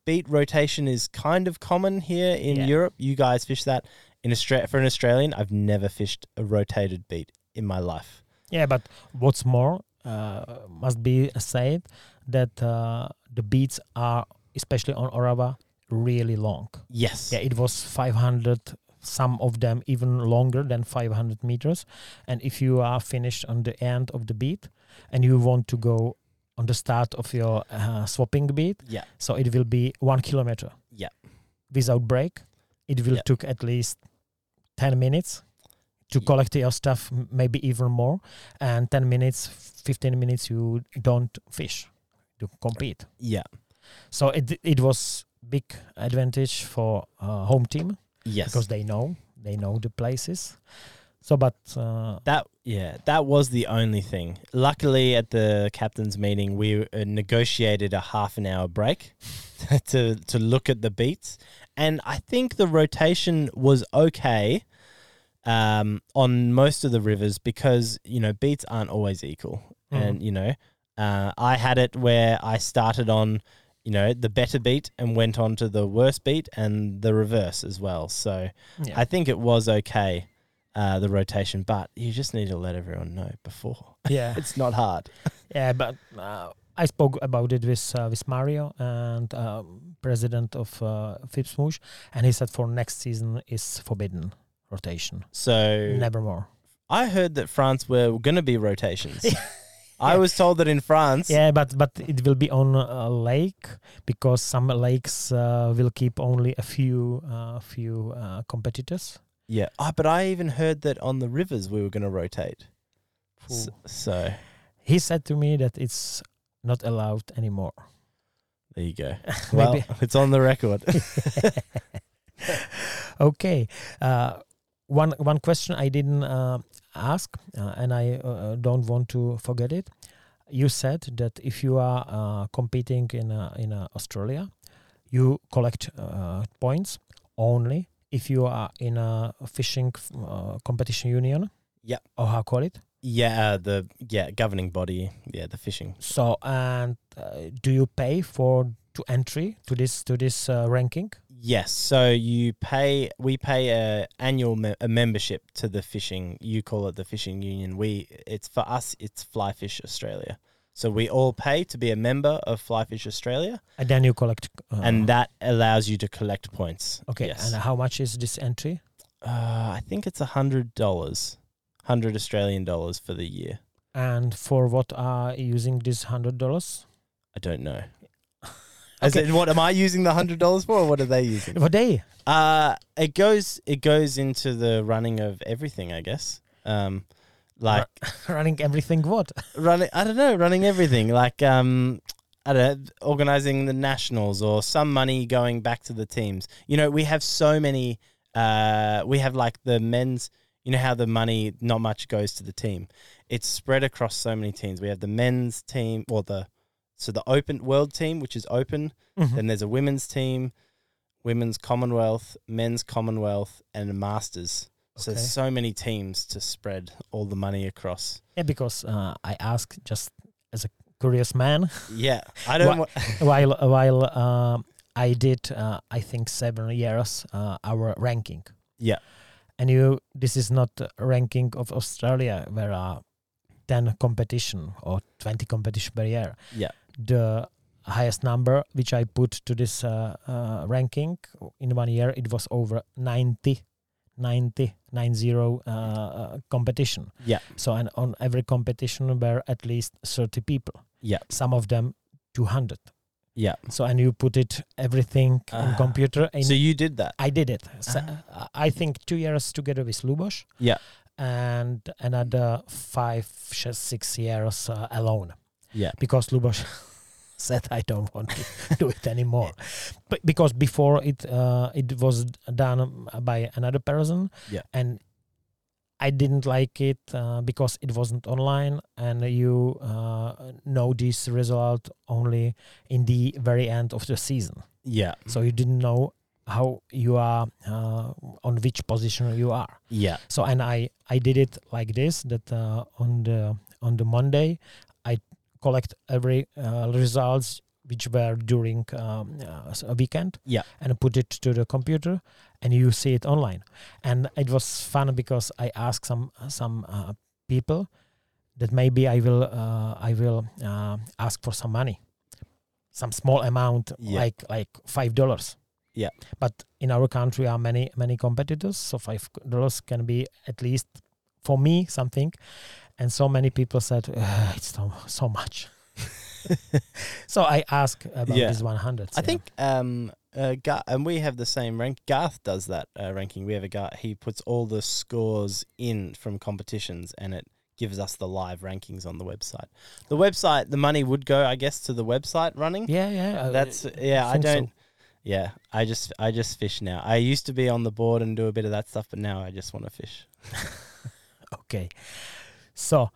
beat rotation is kind of common here in Europe. You guys fish that. In Australia, for an Australian, I've never fished a rotated beat in my life. Yeah, but what's more, must be said that the beats are, especially on Orava, really long. Yes. Yeah, it was 500... some of them even longer than 500 meters. And if you are finished on the end of the beat and you want to go on the start of your swapping beat, so it will be 1 kilometer. Yeah. Without break, it will take at least 10 minutes to collect your stuff, maybe even more. And 10 minutes, 15 minutes, you don't fish to compete. Yeah. So it was big advantage for home team. Yes, because they know the places. So, but that was the only thing. Luckily, at the captain's meeting, we negotiated a half an hour break to look at the beats, and I think the rotation was okay on most of the rivers, because beats aren't always equal, and I had it where I started on the better beat and went on to the worse beat and the reverse as well. So I think it was okay, the rotation, but you just need to let everyone know before. Yeah. It's not hard. Yeah, but I spoke about it with Mario and president of FIPSMUSH, and he said for next season is forbidden rotation. So nevermore. I heard that France were going to be rotations. I was told that in France. Yeah, but it will be on a lake, because some lakes will keep only a few competitors. Yeah, but I even heard that on the rivers we were going to rotate. So he said to me that it's not allowed anymore. There you go. Well, it's on the record. Okay. One question I didn't ask, and I don't want to forget it. you said that if you are competing in Australia, you collect points only if you are in a fishing competition union. Yeah. Or how call it? Yeah, the governing body. Yeah, the fishing. So and do you pay for to entry to this ranking? Yes. So you pay. We pay an annual membership to the fishing. You call it the fishing union. It's for us. It's Flyfish Australia. So we all pay to be a member of Flyfish Australia. And then you collect... and that allows you to collect points. Okay, yes. And how much is this entry? I think it's $100. 100 Australian dollars for the year. And for what are you using this $100? I don't know. As in, what am I using the $100 for, or what are they using? What day? It goes into the running of everything, I guess. Like running everything, what? Running everything. Like organizing the nationals, or some money going back to the teams. You know, we have so many. We have like the men's. You know how the money, not much goes to the team. It's spread across so many teams. We have the men's team, or the open world team, which is open. Mm-hmm. Then there's a women's team, women's Commonwealth, men's Commonwealth, and a masters. So okay. There's so many teams to spread all the money across. Yeah, because I ask just as a curious man. Yeah, I don't. While I did, I think 7 years our ranking. Yeah, and this is not a ranking of Australia where are 10 competition or 20 competition per year. Yeah, the highest number which I put to this ranking in 1 year, it was over 90 competition. Yeah. So and on every competition were at least 30 people. Yeah. Some of them 200. Yeah. So and you put it everything on computer. And so you did that. I did it. So I think 2 years together with Luboš. Yeah. And another 5-6 years alone. Yeah. Because Luboš said I don't want to do it anymore, but because before it was done by another person, yeah. And I didn't like it because it wasn't online, and you know this result only in the very end of the season. Yeah. So you didn't know how you are on which position you are. Yeah. So and I did it like this, that on the Monday I collect every results which were during a weekend, yeah, and put it to the computer, and you see it online. And it was fun because I asked some people that maybe I will ask for some money, some small amount, yeah, like $5. Yeah. But in our country are many competitors, so $5 can be at least for me something. And so many people said, it's so much. So I asked about this 100. I think, and we have the same rank. Garth does that ranking. We have a guy, he puts all the scores in from competitions, and it gives us the live rankings on the website. The website, the money would go, I guess, to the website running. Yeah, yeah. I don't. So. Yeah, I just fish now. I used to be on the board and do a bit of that stuff, but now I just want to fish. Okay. So,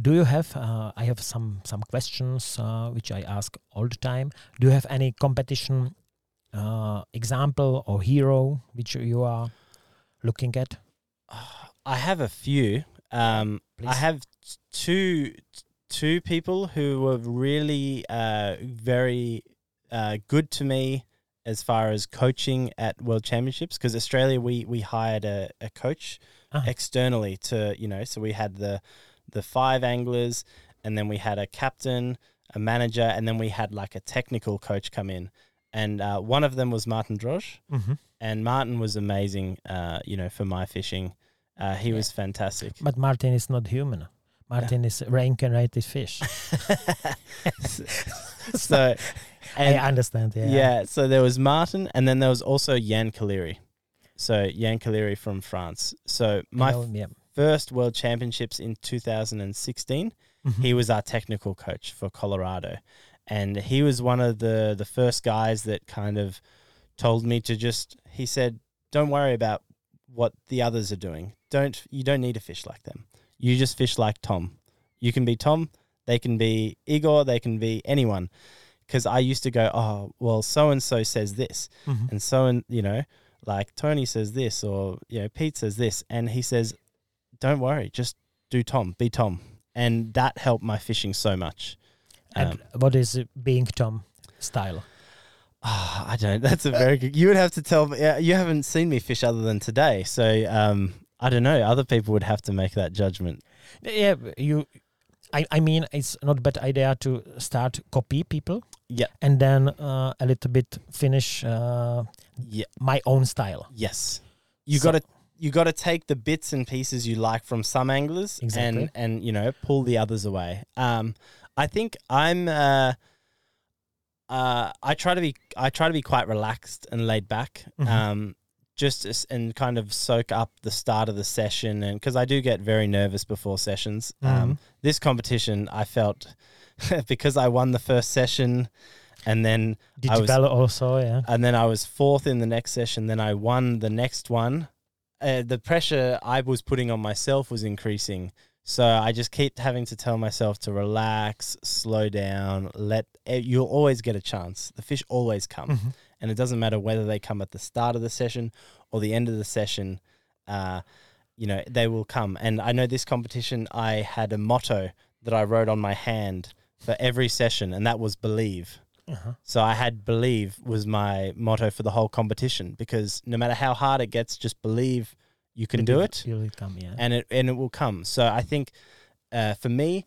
do you have? I have some questions which I ask all the time. Do you have any competition example or hero which you are looking at? I have a few. I have two people who were really very good to me as far as coaching at World Championships, because Australia we hired a coach. Externally to, you know, so we had the five anglers, and then we had a captain, a manager, and then we had like a technical coach come in, and one of them was Martin Droš, mm-hmm. And Martin was amazing, you know, for my fishing. He was fantastic. But Martin is not human. Martin is reincarnated fish. So and, I understand. Yeah. Yeah. So there was Martin, and then there was also Jan Kaliri. So, Jan Kaliri from France. So, my first World Championships in 2016, mm-hmm. He was our technical coach for Colorado. And he was one of the first guys that kind of told me to just, he said, don't worry about what the others are doing. You don't need to fish like them. You just fish like Tom. You can be Tom. They can be Igor, they can be anyone. Because I used to go, oh, well, so-and-so says this. Mm-hmm. And so, and you know, like Tony says this or, you know, Pete says this. And he says, don't worry, just do Tom, be Tom. And that helped my fishing so much. And what is being Tom style? Oh, I don't. That's a very good. You would have to tell me. You haven't seen me fish other than today. So I don't know. Other people would have to make that judgment. Yeah, you. I mean, it's not a bad idea to start copy people. Yeah. And then a little bit finish my own style. Yes. You got to take the bits and pieces you like from some anglers and you know, pull the others away. I think I'm I try to be quite relaxed and laid back. Mm-hmm. Just and kind of soak up the start of the session, and because I do get very nervous before sessions. Mm-hmm. This competition, I felt because I won the first session, and then and then I was fourth in the next session. Then I won the next one. The pressure I was putting on myself was increasing, so I just kept having to tell myself to relax, slow down. You'll always get a chance. The fish always come. Mm-hmm. And it doesn't matter whether they come at the start of the session or the end of the session, you know, they will come. And I know this competition, I had a motto that I wrote on my hand for every session, and that was believe. Uh-huh. So I had believe was my motto for the whole competition, because no matter how hard it gets, just believe you can do it. It'll come, yeah. And it will come. So I think for me,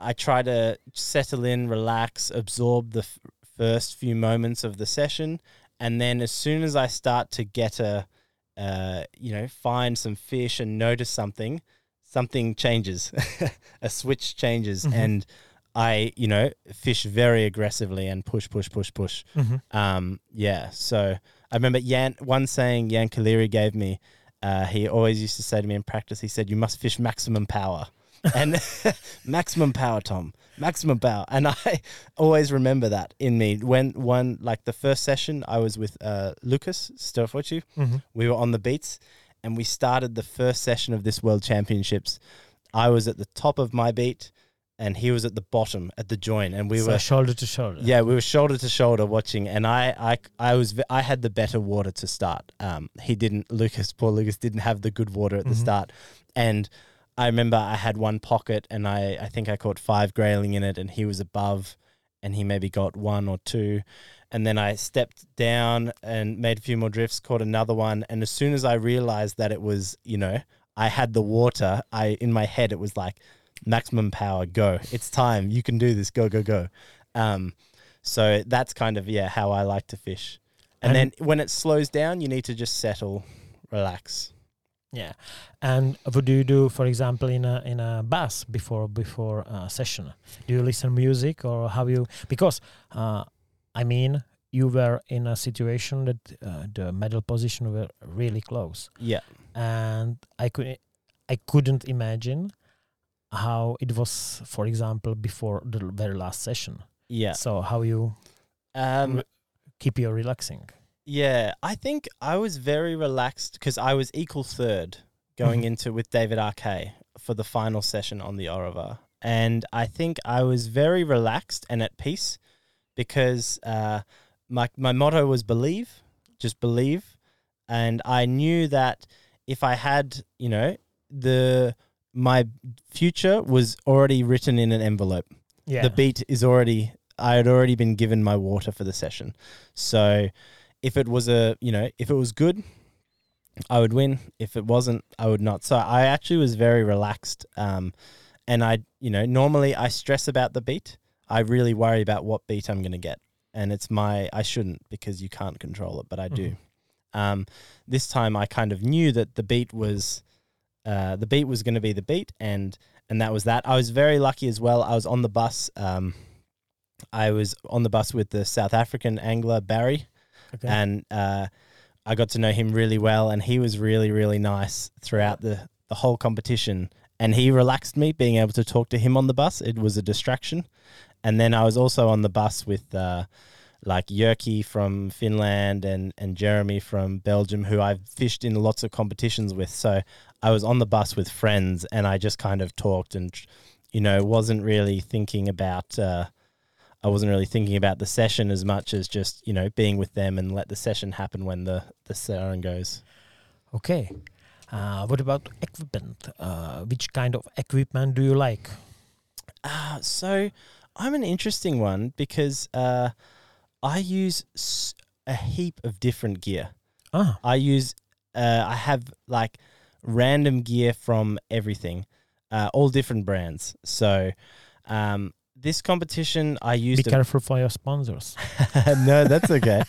I try to settle in, relax, absorb the first few moments of the session, and then as soon as I start to get find some fish and notice something changes, a switch changes. Mm-hmm. And I, you know, fish very aggressively and push. Mm-hmm. So I remember one saying Jan Kaleri gave me, he always used to say to me in practice, he said, you must fish maximum power. And maximum power, Tom. Maximum power. And I always remember that in me. Like the first session, I was with Lucas Stofochu. Mm-hmm. We were on the beats, and we started the first session of this World Championships. I was at the top of my beat, and he was at the bottom, at the join. And we were shoulder to shoulder. Yeah, we were shoulder to shoulder watching. And I had the better water to start. He didn't. Poor Lucas didn't have the good water at the start. And I remember I had one pocket, and I think I caught 5 grayling in it, and he was above, and he maybe got 1 or 2. And then I stepped down and made a few more drifts, caught another one. And as soon as I realized that it was, you know, I had the water, in my head, it was like maximum power, go. It's time. You can do this. Go, go, go. So that's kind of, how I like to fish. And then when it slows down, you need to just settle, relax. Yeah, and what do you do, for example, in a bus before a session? Do you listen music, or how you? Because you were in a situation that the medal position were really close. Yeah, and I couldn't imagine how it was, for example, before the very last session. Yeah. So how you keep you relaxing? Yeah, I think I was very relaxed because I was equal third going into with David RK for the final session on the Orava. And I think I was very relaxed and at peace because my motto was believe, just believe. And I knew that if I had, you know, my future was already written in an envelope. Yeah. The beat is I had already been given my water for the session. So if it was if it was good, I would win. If it wasn't, I would not. So I actually was very relaxed. And I, you know, normally I stress about the beat. I really worry about what beat I'm going to get. And I shouldn't, because you can't control it, but I do. This time I kind of knew that the beat was going to be the beat. And that was that. I was very lucky as well. I was on the bus. I was on the bus with the South African angler, Barry. Okay. And I got to know him really well, and he was really, really nice throughout the whole competition. And he relaxed me being able to talk to him on the bus. It was a distraction. And then I was also on the bus with like Jerky from Finland and Jeremy from Belgium, who I've fished in lots of competitions with. So I was on the bus with friends, and I just kind of talked and you know, wasn't really thinking about the session as much as just, you know, being with them and let the session happen when the siren goes. Okay. What about equipment? Which kind of equipment do you like? So I'm an interesting one because I use a heap of different gear. Ah. I have like random gear from everything, all different brands. So this competition I used... Be careful for your sponsors. No, that's okay.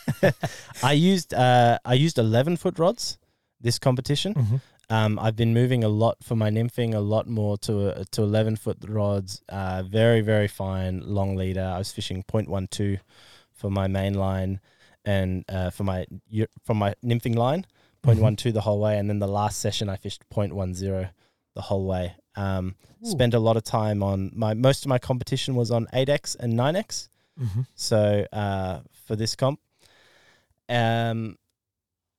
I used 11-foot rods this competition. Mm-hmm. I've been moving a lot for my nymphing, a lot more to 11-foot rods, very, very fine, long leader. I was fishing 0.12 for my main line and from my nymphing line, 0.12 the whole way. And then the last session I fished 0.10 the whole way. Spent a lot of time on most of my competition was on 8X and 9X. Mm-hmm. So for this comp.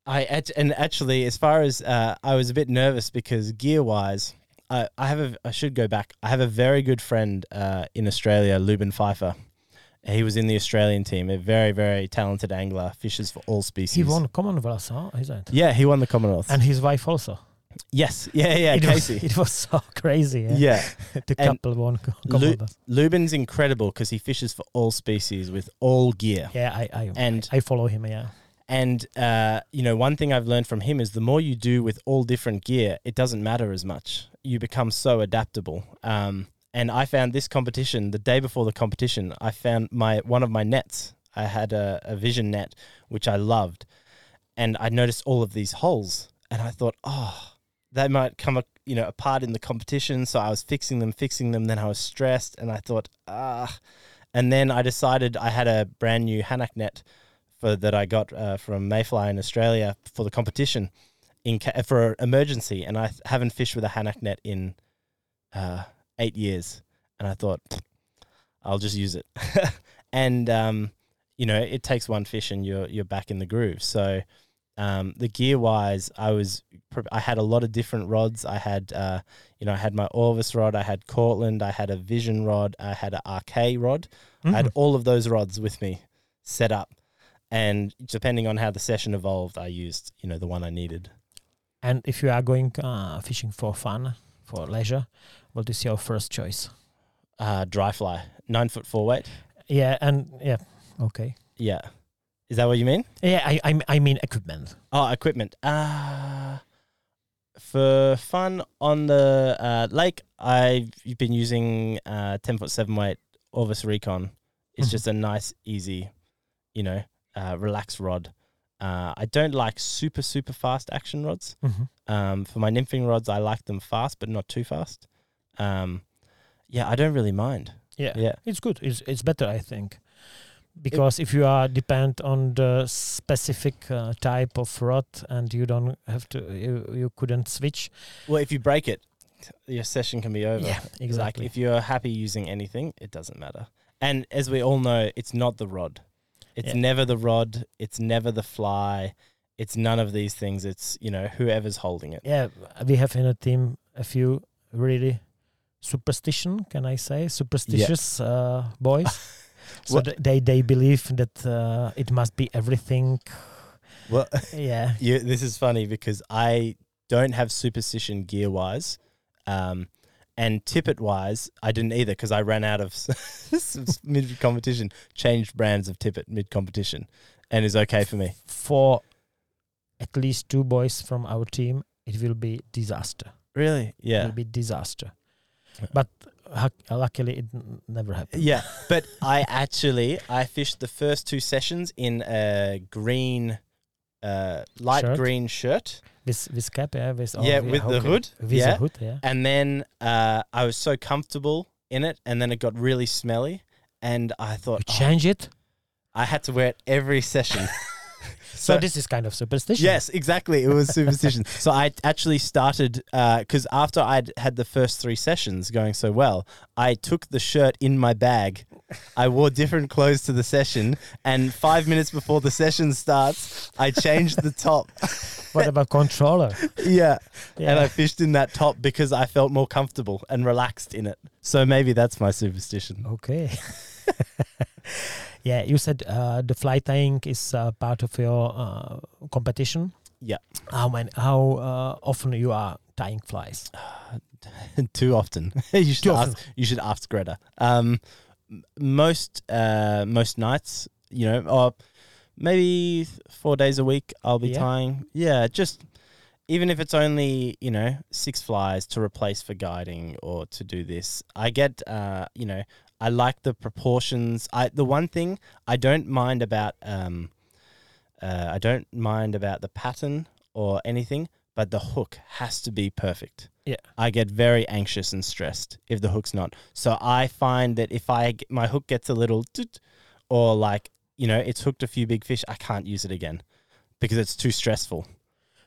Actually, as far as I was a bit nervous because gear-wise, I have a very good friend in Australia, Lubin Pfeiffer. He was in the Australian team, a very, very talented angler, fishes for all species. He won Commonwealth, huh? Is that? Yeah, he won the Commonwealth. And his wife also. Yes. Yeah, Casey. It was so crazy. Yeah. The couple won Commonwealth. Lubin's incredible because he fishes for all species with all gear. Yeah, I follow him, yeah. And, you know, one thing I've learned from him is the more you do with all different gear, it doesn't matter as much. You become so adaptable. And I found this competition, the day before the competition, I found one of my nets. I had a vision net, which I loved. And I noticed all of these holes. And I thought, they might come apart in the competition. So I was fixing them. Then I was stressed. And I thought, And then I decided I had a brand new Hanak net that I got from Mayfly in Australia for the competition for emergency, and I haven't fished with a Hanak net in 8 years, and I thought I'll just use it. And it takes one fish and you're back in the groove. So the gear wise, I had a lot of different rods. I had I had my Orvis rod, I had Cortland, I had a Vision rod, I had an RK rod. I had all of those rods with me set up. And depending on how the session evolved, I used, the one I needed. And if you are going fishing for fun, for leisure, what is your first choice? Dry fly, 9-foot 4-weight. Yeah, okay. Yeah. Is that what you mean? Yeah, I mean equipment. Oh, equipment. For fun on the lake, I've been using 10-foot 7-weight Orvis Recon. It's just a nice, easy, relaxed rod. I don't like super, super fast action rods. Mm-hmm. For my nymphing rods, I like them fast, but not too fast. I don't really mind. Yeah. It's good. It's better, I think. Because if you are depend on the specific type of rod and you don't have to, you couldn't switch. Well, if you break it, your session can be over. Yeah, exactly. Like if you're happy using anything, it doesn't matter. And as we all know, it's not the rod. It's never the rod. It's never the fly. It's none of these things. It's, whoever's holding it. Yeah, we have in a team a few really superstitious boys. So they believe that it must be everything. Well, yeah. This is funny because I don't have superstition gear-wise. And tippet-wise, I didn't either because I ran out of mid-competition, changed brands of tippet mid-competition, and is okay for me. For at least two boys from our team, it will be disaster. Really? Yeah. It will be disaster. But luckily, it never happened. Yeah, but I fished the first two sessions in a green... light shirt? Green shirt with cap, yeah, with the hood, the hood, yeah. And then I was so comfortable in it, and then it got really smelly, and I thought, change it. I had to wear it every session. So this is kind of superstition. Yes, exactly. It was superstition. So I actually started, because after I'd had the first three sessions going so well, I took the shirt in my bag. I wore different clothes to the session, and 5 minutes before the session starts, I changed the top. What about controller? Yeah. And I fished in that top because I felt more comfortable and relaxed in it. So maybe that's my superstition. Okay. Yeah, you said the fly tying is part of your competition. Yeah. How often you are tying flies? Too often. You should ask Greta. Most nights, you know, or maybe 4 days a week, I'll be tying. Yeah, just even if it's only, you know, 6 flies to replace for guiding or to do this. I get, I like the proportions. The one thing I don't mind about the pattern or anything, but the hook has to be perfect. Yeah, I get very anxious and stressed if the hook's not. So I find that if my hook gets a little toot, or like, you know, it's hooked a few big fish, I can't use it again because it's too stressful.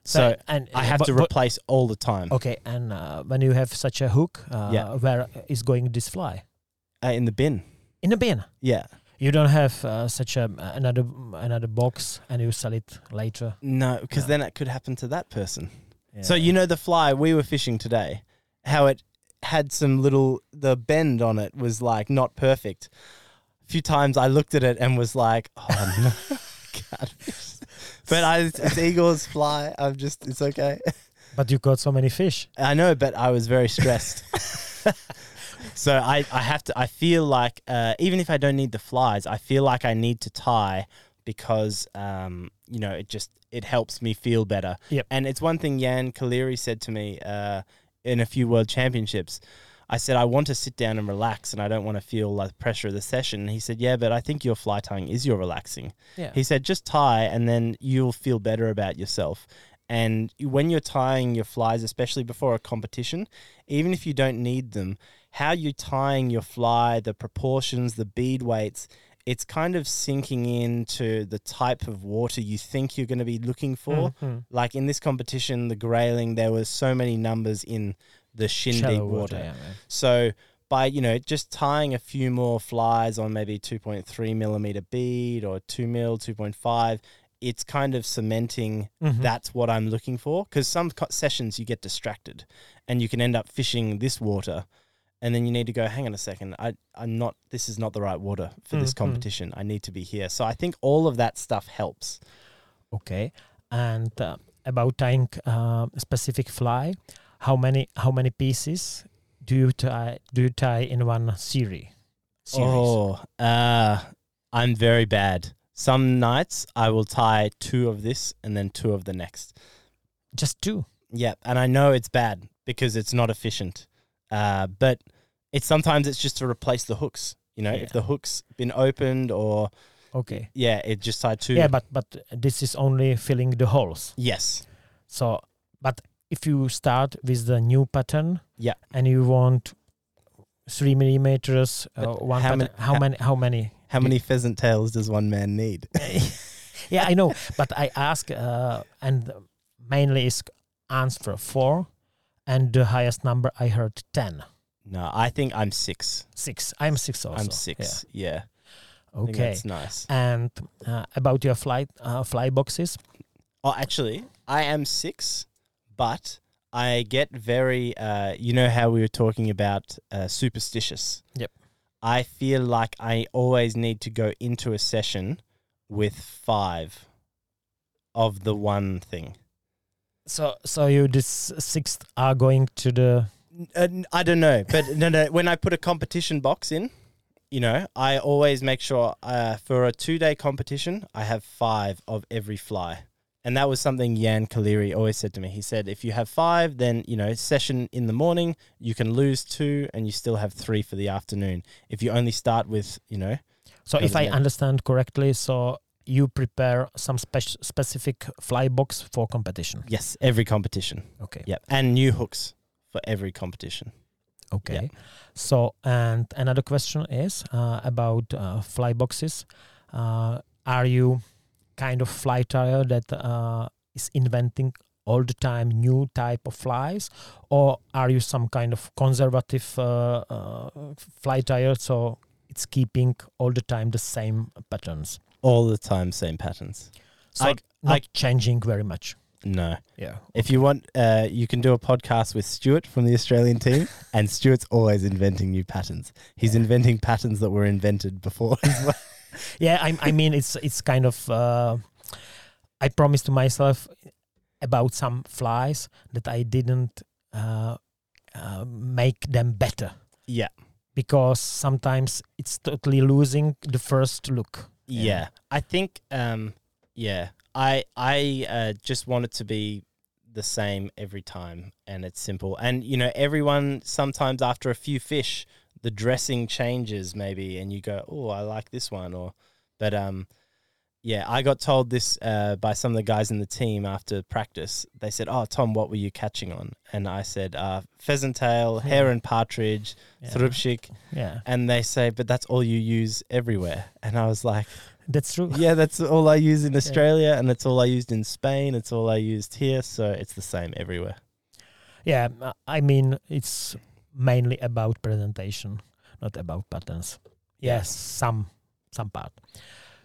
So and I have to replace all the time. Okay, and when you have such a hook, where is going this fly? In the bin. In the bin? Yeah. You don't have such another box and you sell it later? No, because then it could happen to that person. Yeah. So you know the fly we were fishing today, how it had the bend on it was like not perfect. A few times I looked at it and was like, oh no, God. But it's Igor's fly. It's okay. But you caught so many fish. I know, but I was very stressed. So I feel like even if I don't need the flies, I feel like I need to tie because, it helps me feel better. Yep. And it's one thing Jan Kaliri said to me in a few World Championships. I said, I want to sit down and relax and I don't want to feel like the pressure of the session. And he said, yeah, but I think your fly tying is your relaxing. Yeah. He said, just tie and then you'll feel better about yourself. And when you're tying your flies, especially before a competition, even if you don't need them, how you're tying your fly, the proportions, the bead weights, it's kind of sinking into the type of water you think you're going to be looking for. Mm-hmm. Like in this competition, the grayling, there were so many numbers in the shin deep water. Yeah, so by, just tying a few more flies on maybe 2.3 millimeter bead or 2.5, it's kind of cementing that's what I'm looking for. Because some sessions you get distracted and you can end up fishing this water and then you need to go, hang on a second, this is not the right water for this competition. I need to be here. So I think all of that stuff helps. Okay. And about tying a specific fly, how many pieces do you tie in one series? I'm very bad. Some nights I will tie 2 of this and then 2 of the next. Just 2? Yeah, and I know it's bad because it's not efficient. But sometimes it's just to replace the hooks. If the hook's been opened or... Okay. Yeah, it just tied 2. Yeah, but this is only filling the holes. Yes. So, but if you start with the new pattern and you want 3 millimeters, one pattern, how many? How many pheasant tails does one man need? Yeah, I know. But I ask, and mainly is answer 4, and the highest number I heard 10. No, I think I'm 6. 6. I'm 6 also. I'm 6, yeah. Okay. That's nice. And about your fly boxes? Oh, actually, I am 6, but I get very, you know how we were talking about superstitious? Yep. I feel like I always need to go into a session with 5 of the one thing. So you this 6th are going to the... I don't know, but no. When I put a competition box in, I always make sure for a 2-day competition, I have 5 of every fly. And that was something Jan Kaliri always said to me. He said, if you have 5, then, session in the morning, you can lose 2 and you still have 3 for the afternoon. If you only start with, So if I understand correctly, so you prepare some specific fly box for competition? Yes, every competition. Okay. Yeah, and new hooks for every competition. Okay. Yeah. So, and another question is about fly boxes. Are you... kind of fly tryer that is inventing all the time new type of flies, or are you some kind of conservative fly tryer, so it's keeping all the time the same patterns? All the time same patterns. So not changing very much. No. Yeah. Okay. If you want, you can do a podcast with Stuart from the Australian team, and Stuart's always inventing new patterns. He's inventing patterns that were invented before. Yeah, I mean, it's kind of, I promised to myself about some flies that I didn't make them better. Yeah. Because sometimes it's totally losing the first look. Yeah. I think, I just want it to be the same every time, and it's simple. And, you know, everyone, sometimes after a few fish, the dressing changes maybe, and you go, oh, I like this one. But I got told this by some of the guys in the team after practice. They said, oh, Tom, what were you catching on? And I said, pheasant tail, hare and partridge, thrupshik. Yeah. And they say, but that's all you use everywhere. And I was like... That's true. Yeah, that's all I use in Australia, and that's all I used in Spain. It's all I used here, so it's the same everywhere. Yeah, I mean, it's mainly about presentation, not about patterns. Yes, some part.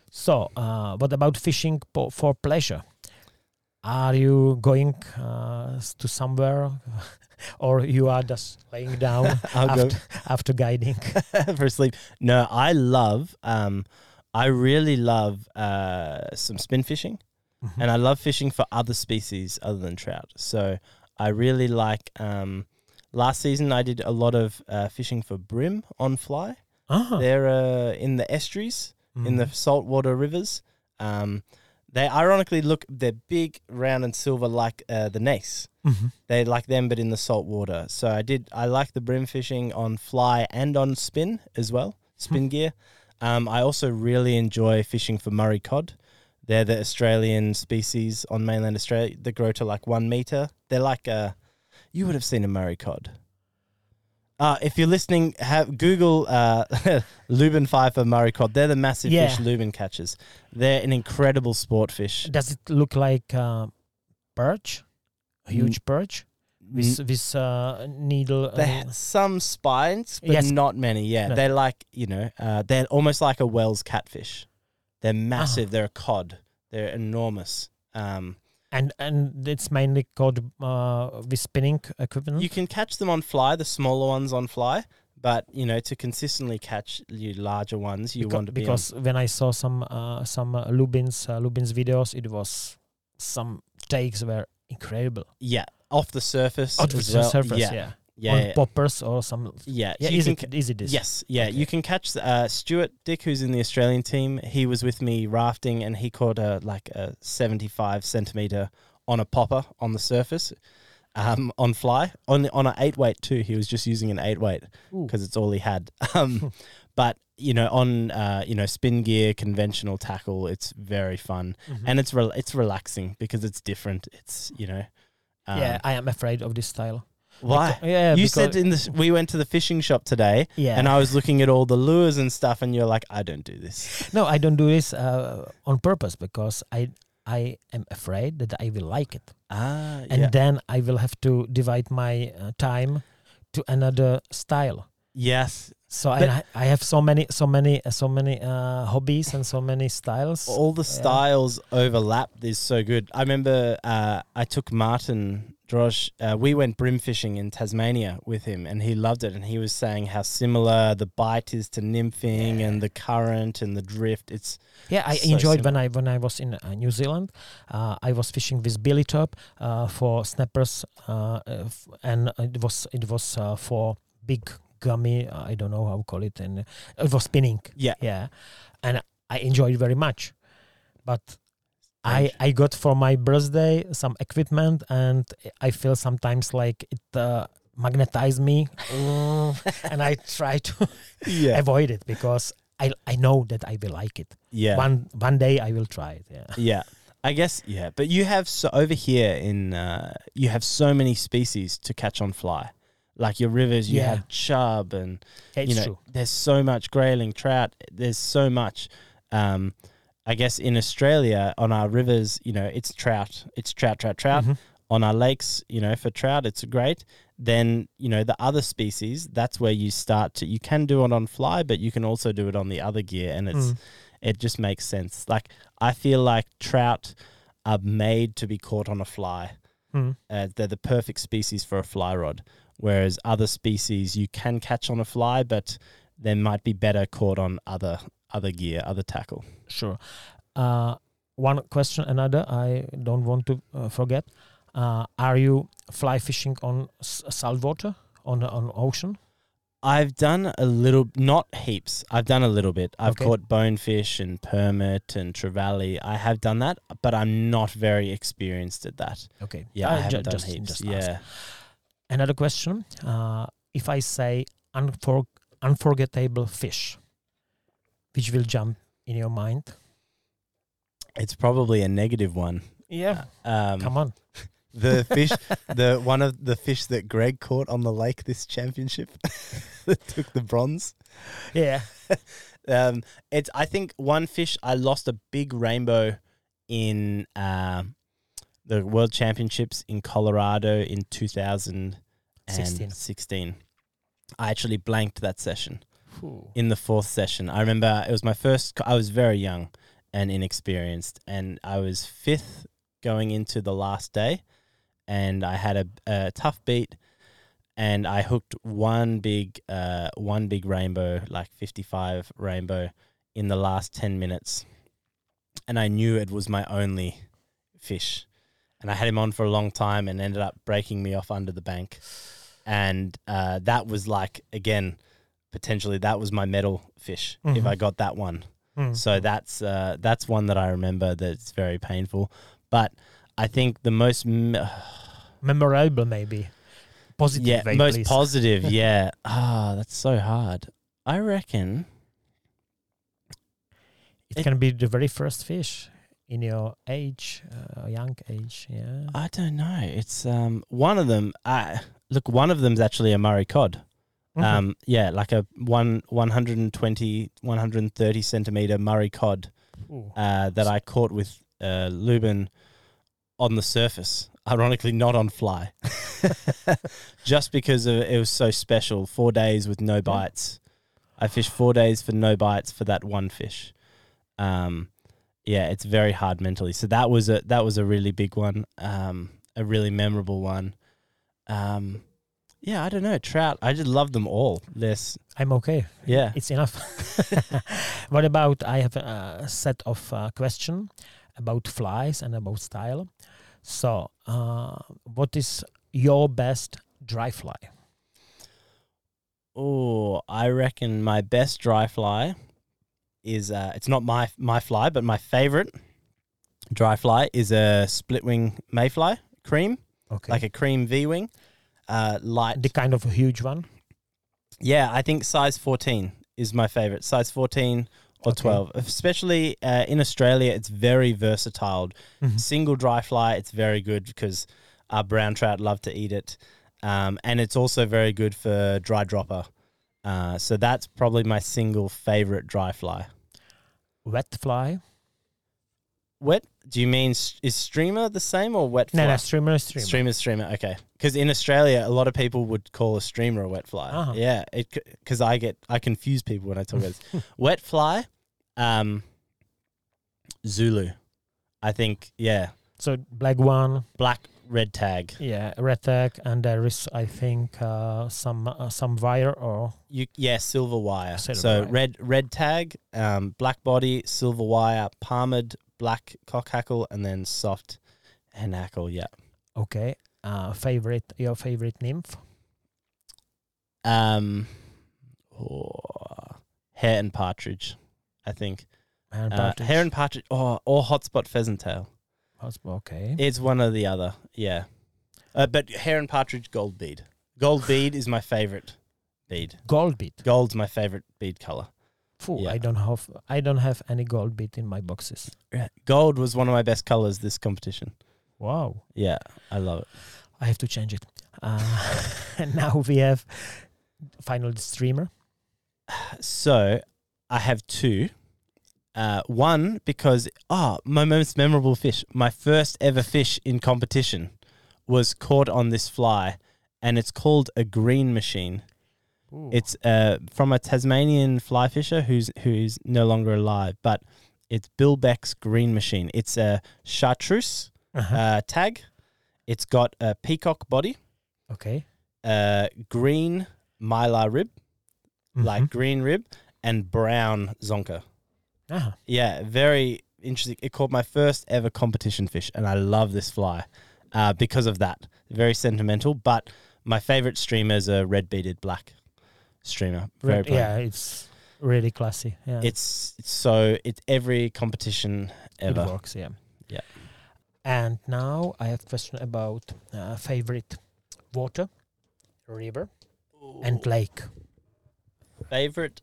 So, what about fishing for pleasure? Are you going to somewhere, or you are just laying down after guiding for sleep? No, I really love some spin fishing, and I love fishing for other species other than trout. So I really like, last season I did a lot of fishing for brim on fly. Uh-huh. They're in the estuaries, in the saltwater rivers. They ironically they're big, round and silver like the nace. Mm-hmm. They like them, but in the saltwater. So I like the brim fishing on fly and on spin as well, spin gear. I also really enjoy fishing for Murray cod. They're the Australian species on mainland Australia that grow to like 1 meter. They're like you would have seen a Murray cod. If you're listening, Google Lubin Pfeiffer Murray cod. They're the massive fish Lubin catches. They're an incredible sport fish. Does it look like perch? A huge perch? With needle. They had some spines, but not many. Yeah, no. They're like, you know, they're almost like a Wells catfish. They're massive. They're a cod. They're enormous. And it's mainly cod with spinning equipment. You can catch them on fly, the smaller ones on fly, but you know, to consistently catch your larger ones, you want to be when I saw some Lubin's videos, it was some takes were incredible. Yeah. Off the surface. Off the surface, yeah. On poppers or some... Yeah. Is it this? Yes, yeah. Okay. You can catch Stuart Dick, who's in the Australian team. He was with me rafting, and he caught a 75-centimetre on a popper on the surface, on fly. On an 8-weight too. He was just using an 8-weight because it's all he had. But, you know, on spin gear, conventional tackle, it's very fun. Mm-hmm. And it's relaxing because it's different. It's, you know... I am afraid of this style. Why? You said we went to the fishing shop today, and I was looking at all the lures and stuff, and you're like, I don't do this. No, I don't do this on purpose because I am afraid that I will like it. And then I will have to divide my time to another style. Yes. So I have so many hobbies and so many styles. All the styles overlap. This is so good. I remember I took Martin Droš. We went brim fishing in Tasmania with him, and he loved it. And he was saying how similar the bite is to nymphing and the current and the drift. It's I so enjoyed similar. when I was in New Zealand. I was fishing with Billy Top for snappers, and it was for big. Gummy, I don't know how to call it, and it was spinning. Yeah, and I enjoyed it very much. But I got for my birthday some equipment, and I feel sometimes like it magnetized me, and I try to avoid it because I know that I will like it. Yeah, one day I will try it. Yeah. I guess but you have over here in you have so many species to catch on fly. Like your rivers, you have chub and, there's so much grayling trout. There's so much. I guess in Australia on our rivers, you know, it's trout. It's trout. Mm-hmm. On our lakes, you know, for trout, it's great. Then, you know, the other species, that's where you start to, you can do it on fly, but you can also do it on the other gear. And it's, it just makes sense. Like, I feel like trout are made to be caught on a fly. They're the perfect species for a fly rod. Whereas other species you can catch on a fly, but they might be better caught on other gear, other tackle. Sure. One question, another, I don't want to forget. Are you fly fishing on saltwater, on ocean? I've done a little, not heaps. I've done a little bit. I've caught bonefish and permit and trevally. I have done that, but I'm not very experienced at that. Okay. Yeah, I haven't done heaps. Ask. Another question. If I say unforgettable fish, which will jump in your mind? It's probably a negative one. Yeah. Come on. The fish, one of the fish that Greg caught on the lake this championship that took the bronze. Yeah. It's, I think one fish, I lost a big rainbow in the World Championships in Colorado in 2016. I actually blanked that session. Ooh. In the fourth session. I remember it was my first, I was very young and inexperienced, and I was fifth going into the last day, and I had a tough beat, and I hooked one big rainbow, like 55 rainbow in the last 10 minutes. And I knew it was my only fish, and I had him on for a long time and ended up breaking me off under the bank. And that was like, again, potentially that was my medal fish if I got that one. So that's one that I remember that's very painful. But I think the most memorable, maybe positive. Yeah, most please. Positive. Yeah. That's so hard. I reckon it can be the very first fish in your age, young age. Yeah. I don't know. It's one of them. One of them's actually a Murray cod. Mm-hmm. Yeah, like a 120-130 centimeter Murray cod that I caught with Lubin on the surface, ironically not on fly, just because it was so special. 4 days with no bites. I fished 4 days for no bites for that one fish. Yeah, it's very hard mentally. So that was a really big one, a really memorable one. Yeah, I don't know. Trout, I just love them all. I'm okay. Yeah. It's enough. What about, I have a set of questions about flies and about style. So, what is your best dry fly? Oh, I reckon my best dry fly is, it's not my fly, but my favorite dry fly is a split wing Mayfly cream, like a cream V-wing. Light. The kind of a huge one? Yeah, I think size 14 is my favorite. Size 14 or 12. Especially in Australia, it's very versatile. Mm-hmm. Single dry fly, it's very good because our brown trout love to eat it. And it's also very good for dry dropper. So that's probably my single favorite dry fly. Wet fly? Wet? Do you mean is streamer the same or wet fly? No, streamer. Streamer, okay. Because in Australia, a lot of people would call a streamer a wet fly. Uh-huh. Yeah, because I confuse people when I talk about this. Wet fly, Zulu, I think, yeah. So black one. Black red tag. Yeah, red tag, and there is, I think, some wire or... silver wire. So red tag, black body, silver wire, palmered, black cock hackle, and then soft hackle, yeah. Okay. Your favorite nymph? Hare and partridge, I think. Hare and partridge, or hotspot pheasant tail. Hotspot, okay. It's one or the other, yeah. But hare and partridge, gold bead. Gold bead is my favorite bead. Gold bead? Gold's my favorite bead color. Yeah. I don't have any gold bead in my boxes. Yeah. Gold was one of my best colors this competition. Wow. Yeah, I love it. I have to change it. And now we have final streamer. So I have two. One, because, my most memorable fish, my first ever fish in competition was caught on this fly, and it's called a green machine. Ooh. It's from a Tasmanian fly fisher who's no longer alive, but it's Bill Beck's green machine. It's a chartreuse tag. It's got a peacock body. Okay. Green mylar rib, like green rib, and brown zonker. Ah. Yeah, very interesting. It caught my first ever competition fish, and I love this fly because of that. Very sentimental, but my favourite streamer is a red-beaded black streamer. Very plain. Yeah, it's really classy. Yeah. It's every competition ever. It works, yeah. Yeah. And now I have a question about favourite water, river, and lake. Favourite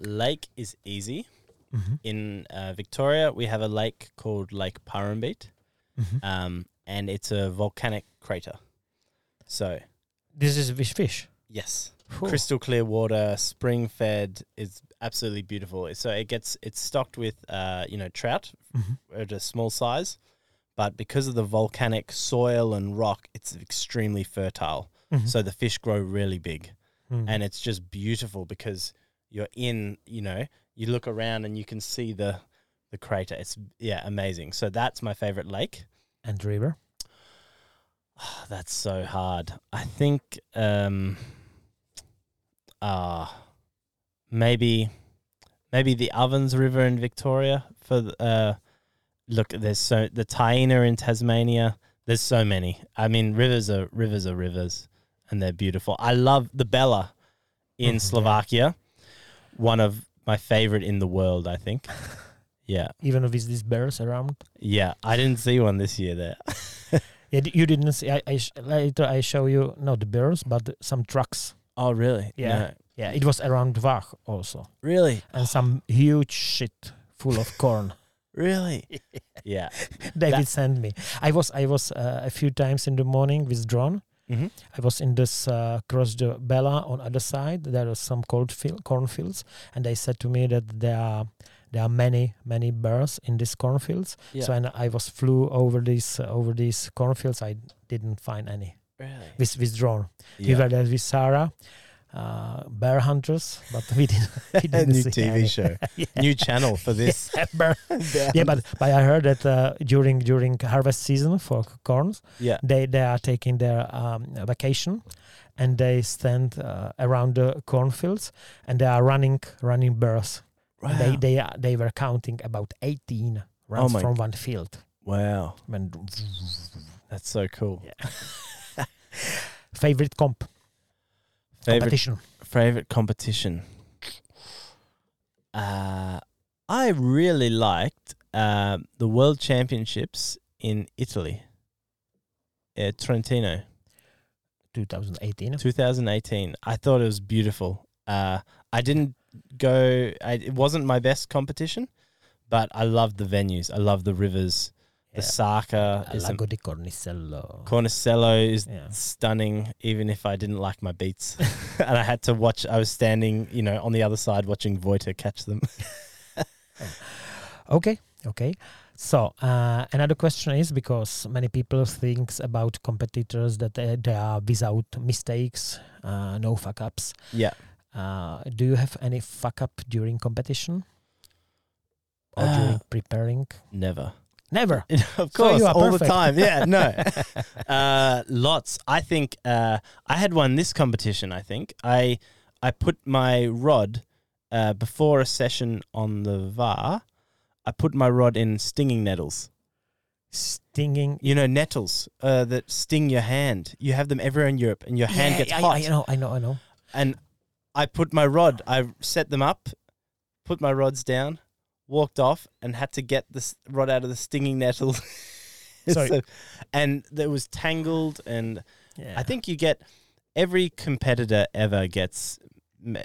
lake is easy. Mm-hmm. In Victoria, we have a lake called Lake Parambeet, and it's a volcanic crater. So, this is fish. Yes, cool. Crystal clear water, spring fed. It's absolutely beautiful. So it's stocked with trout at a small size, but because of the volcanic soil and rock, it's extremely fertile. Mm-hmm. So the fish grow really big, and it's just beautiful because you're in you look around and you can see the crater. It's amazing. So that's my favorite lake. And river? Oh, that's so hard. I think maybe the Ovens River in Victoria for the Taina in Tasmania. There's so many. I mean, rivers are rivers, and they're beautiful. I love the Bella in Slovakia. One of my favorite in the world, I think. Yeah. Even if it's these bears around. Yeah, I didn't see one this year there. Yeah, you didn't see. Later I show you not the bears, but some trucks. Oh, really? Yeah. No. Yeah, it was around Vach also. Really? And some huge shit full of corn. Really? Yeah. David sent me. I was a few times in the morning with drone. Mm-hmm. I was in this across the Bella on other side. There are some cornfields, and they said to me that there are many bears in these cornfields. Yeah. So when I was flew over these cornfields, I didn't find any. Really? With drone, we were there with Sarah, bear hunters, but we didn't new see TV any. Show, new channel for this. Yeah, but I heard that during harvest season for corns, they are taking their vacation, and they stand around the cornfields, and they are running bears. Wow. They were counting about 18 runs from one field. Wow, that's so cool. Yeah. Favorite comp. Favorite competition. I really liked the World Championships in Italy. Trentino. 2018. 2018. I thought it was beautiful. I didn't go. It wasn't my best competition, but I loved the venues. I loved the rivers. The Saka. Lago di Cornicello. Cornicello is stunning, even if I didn't like my beats. And I had to watch. I was standing, on the other side watching Vojta catch them. Okay. So another question is, because many people think about competitors that they are without mistakes, no fuck-ups. Yeah. Do you have any fuck-up during competition? Or during preparing? Never. Of course, so all the time. Yeah, no. Lots. I think I had one this competition, I think. I put my rod before a session on the VAR. I put my rod in stinging nettles. Stinging? Nettles that sting your hand. You have them everywhere in Europe, and your hand gets hot. I know. And I put my rod. I set them up, put my rods down, walked off, and had to get this rod out of the stinging nettle. And it was tangled, and I think every competitor ever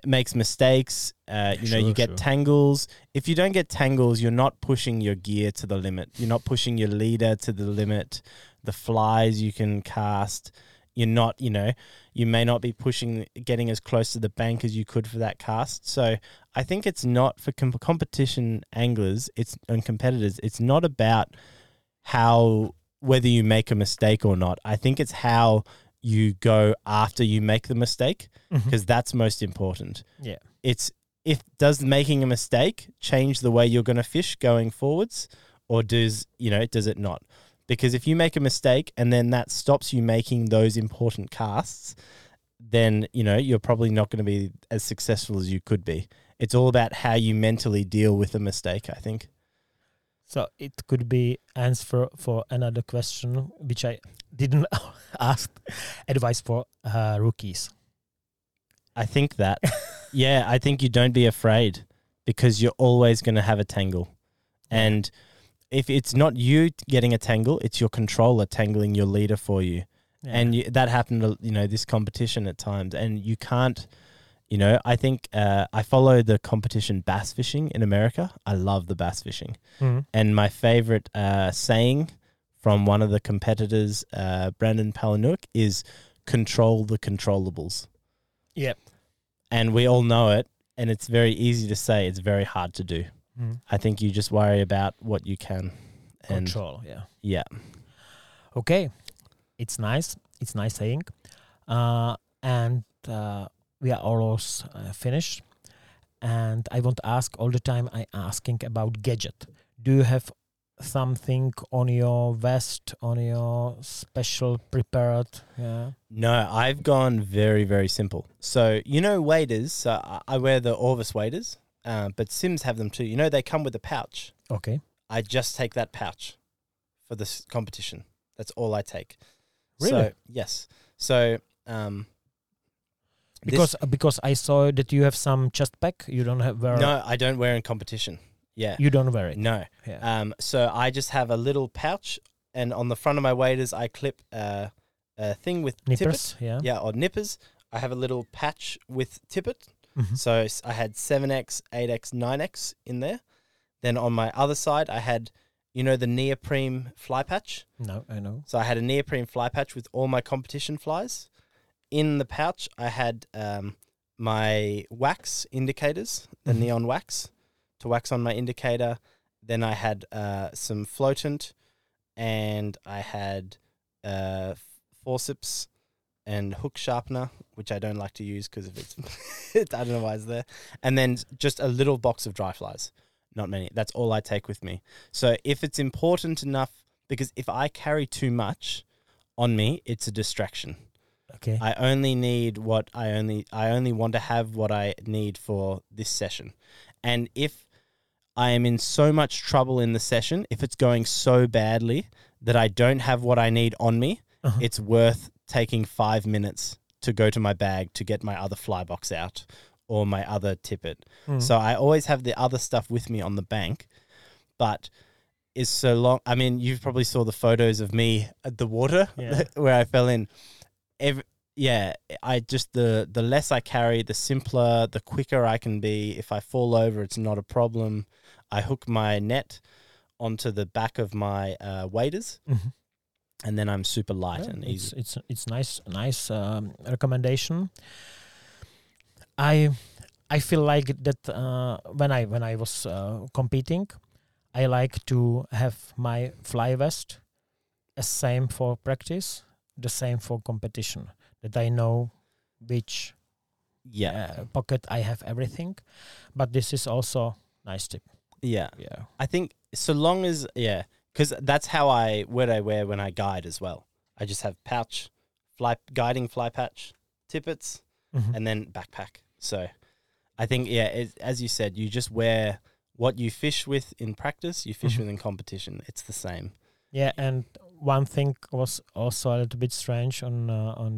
makes mistakes. You get tangles. If you don't get tangles, you're not pushing your gear to the limit. You're not pushing your leader to the limit. The flies you can cast, you're not, you know, you may not be pushing, getting as close to the bank as you could for that cast. So I think it's not for competition anglers, it's and competitors. It's not about how, whether you make a mistake or not. I think it's how you go after you make the mistake, because that's most important. Yeah. It's, if does making a mistake change the way you're going to fish going forwards, or does, you know, does it not? Because if you make a mistake and then that stops you making those important casts, then, you know, you're probably not going to be as successful as you could be. It's all about how you mentally deal with a mistake, I think. So it could be answer for another question, which I didn't ask, advice for rookies. I think that, yeah, I think you don't be afraid, because you're always going to have a tangle. And if it's not you getting a tangle, it's your controller tangling your leader for you. Yeah. And that happened, you know, this competition at times. And you can't, you know, I think I follow the competition bass fishing in America. I love the bass fishing. Mm-hmm. And my favorite saying from one of the competitors, Brandon Palanuk, is control the controllables. Yep. And we all know it. And it's very easy to say. It's very hard to do. I think you just worry about what you can control. Yeah. Yeah. Okay. It's nice. It's nice saying. And we are almost finished. And I want to ask all the time, I asking about gadget. Do you have something on your vest, on your special prepared? Yeah. No, I've gone very, very simple. So, you know, waders, so I wear the Orvis waders. But Simms have them too. You know, they come with a pouch. Okay. I just take that pouch for this competition. That's all I take. Really? So, yes. So, because I saw that you have some chest pack. You don't have wear. No, I don't wear in competition. Yeah. You don't wear it. No. Yeah. So I just have a little pouch, and on the front of my waders, I clip a thing with nippers. Tippet. Yeah. Yeah, or nippers. I have a little patch with tippet. Mm-hmm. So I had 7X, 8X, 9X in there. Then on my other side, I had, you know, the neoprene fly patch. No, I know. So I had a neoprene fly patch with all my competition flies. In the pouch, I had my wax indicators, the neon wax, to wax on my indicator. Then I had some floatant, and I had forceps and hook sharpener, which I don't like to use because of it. I don't know why it's there. And then just a little box of dry flies. Not many. That's all I take with me. So if it's important enough, because if I carry too much on me, it's a distraction. Okay. I only need what I only want to have what I need for this session. And if I am in so much trouble in the session, if it's going so badly that I don't have what I need on me, it's worth taking 5 minutes to go to my bag to get my other fly box out or my other tippet. So I always have the other stuff with me on the bank, but it's so long. I mean, you've probably saw the photos of me at the water where I fell in. I just, the less I carry, the simpler, the quicker I can be. If I fall over, it's not a problem. I hook my net onto the back of my waders. And then I'm super light and easy. It's nice recommendation. I feel like that when I was competing, I like to have my fly vest, the same for practice, the same for competition. That I know which pocket I have everything, but this is also a nice tip. Yeah. I think so long as because that's how what I wear when I guide as well. I just have pouch, guiding fly patch, tippets, and then backpack. So I think, as you said, you just wear what you fish with in practice, you fish with in competition. It's the same. Yeah, and one thing was also a little bit strange on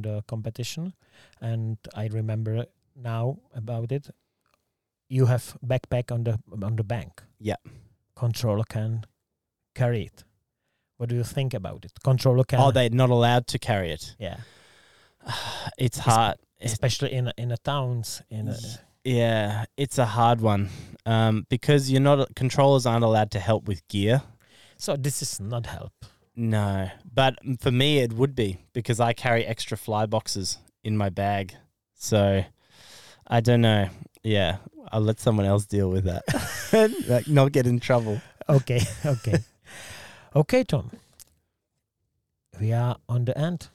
the competition, and I remember now about it. You have backpack on the bank. Yeah. Controller can carry it. What do you think about it? Controller can. Oh, they're not allowed to carry it. Yeah, it's hard, especially in the towns. It's a hard one because controllers aren't allowed to help with gear. So this is not help. No, but for me it would be because I carry extra fly boxes in my bag. So I don't know. Yeah, I'll let someone else deal with that. Like, not get in trouble. Okay, okay. Okay, Tom. We are on the end.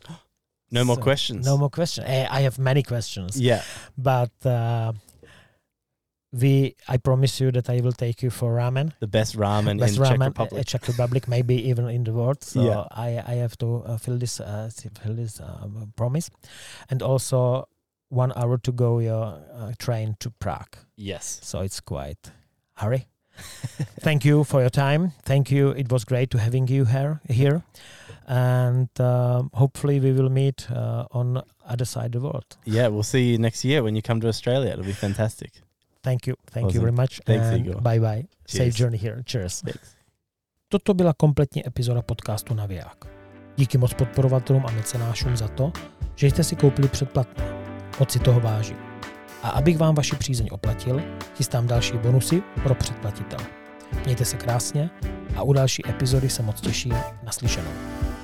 No more questions. No more questions. I have many questions. Yeah. But I promise you that I will take you for ramen. The best ramen in Czech Republic. Czech Republic, maybe even in the world. So yeah. I have to fill this promise. And also 1 hour to go your train to Prague. Yes. So it's quite hurry. Thank you for your time. Thank you. It was great to having you here. And hopefully we will meet on other side of the world. Yeah, we'll see you next year when you come to Australia. It'll be fantastic. Thank you. Thank you very much. Thanks, Igor. Bye-bye. Cheers. Safe journey here. Cheers. Thanks. Toto byla kompletní epizoda podcastu Naviják. Díky moc podporovatelům a mecenášům za to, že jste si koupili předplatné. Moc si toho vážím. A abych vám vaši přízeň oplatil, chystám další bonusy pro předplatitele. Mějte se krásně a u další epizody se moc těším. Naslyšenou.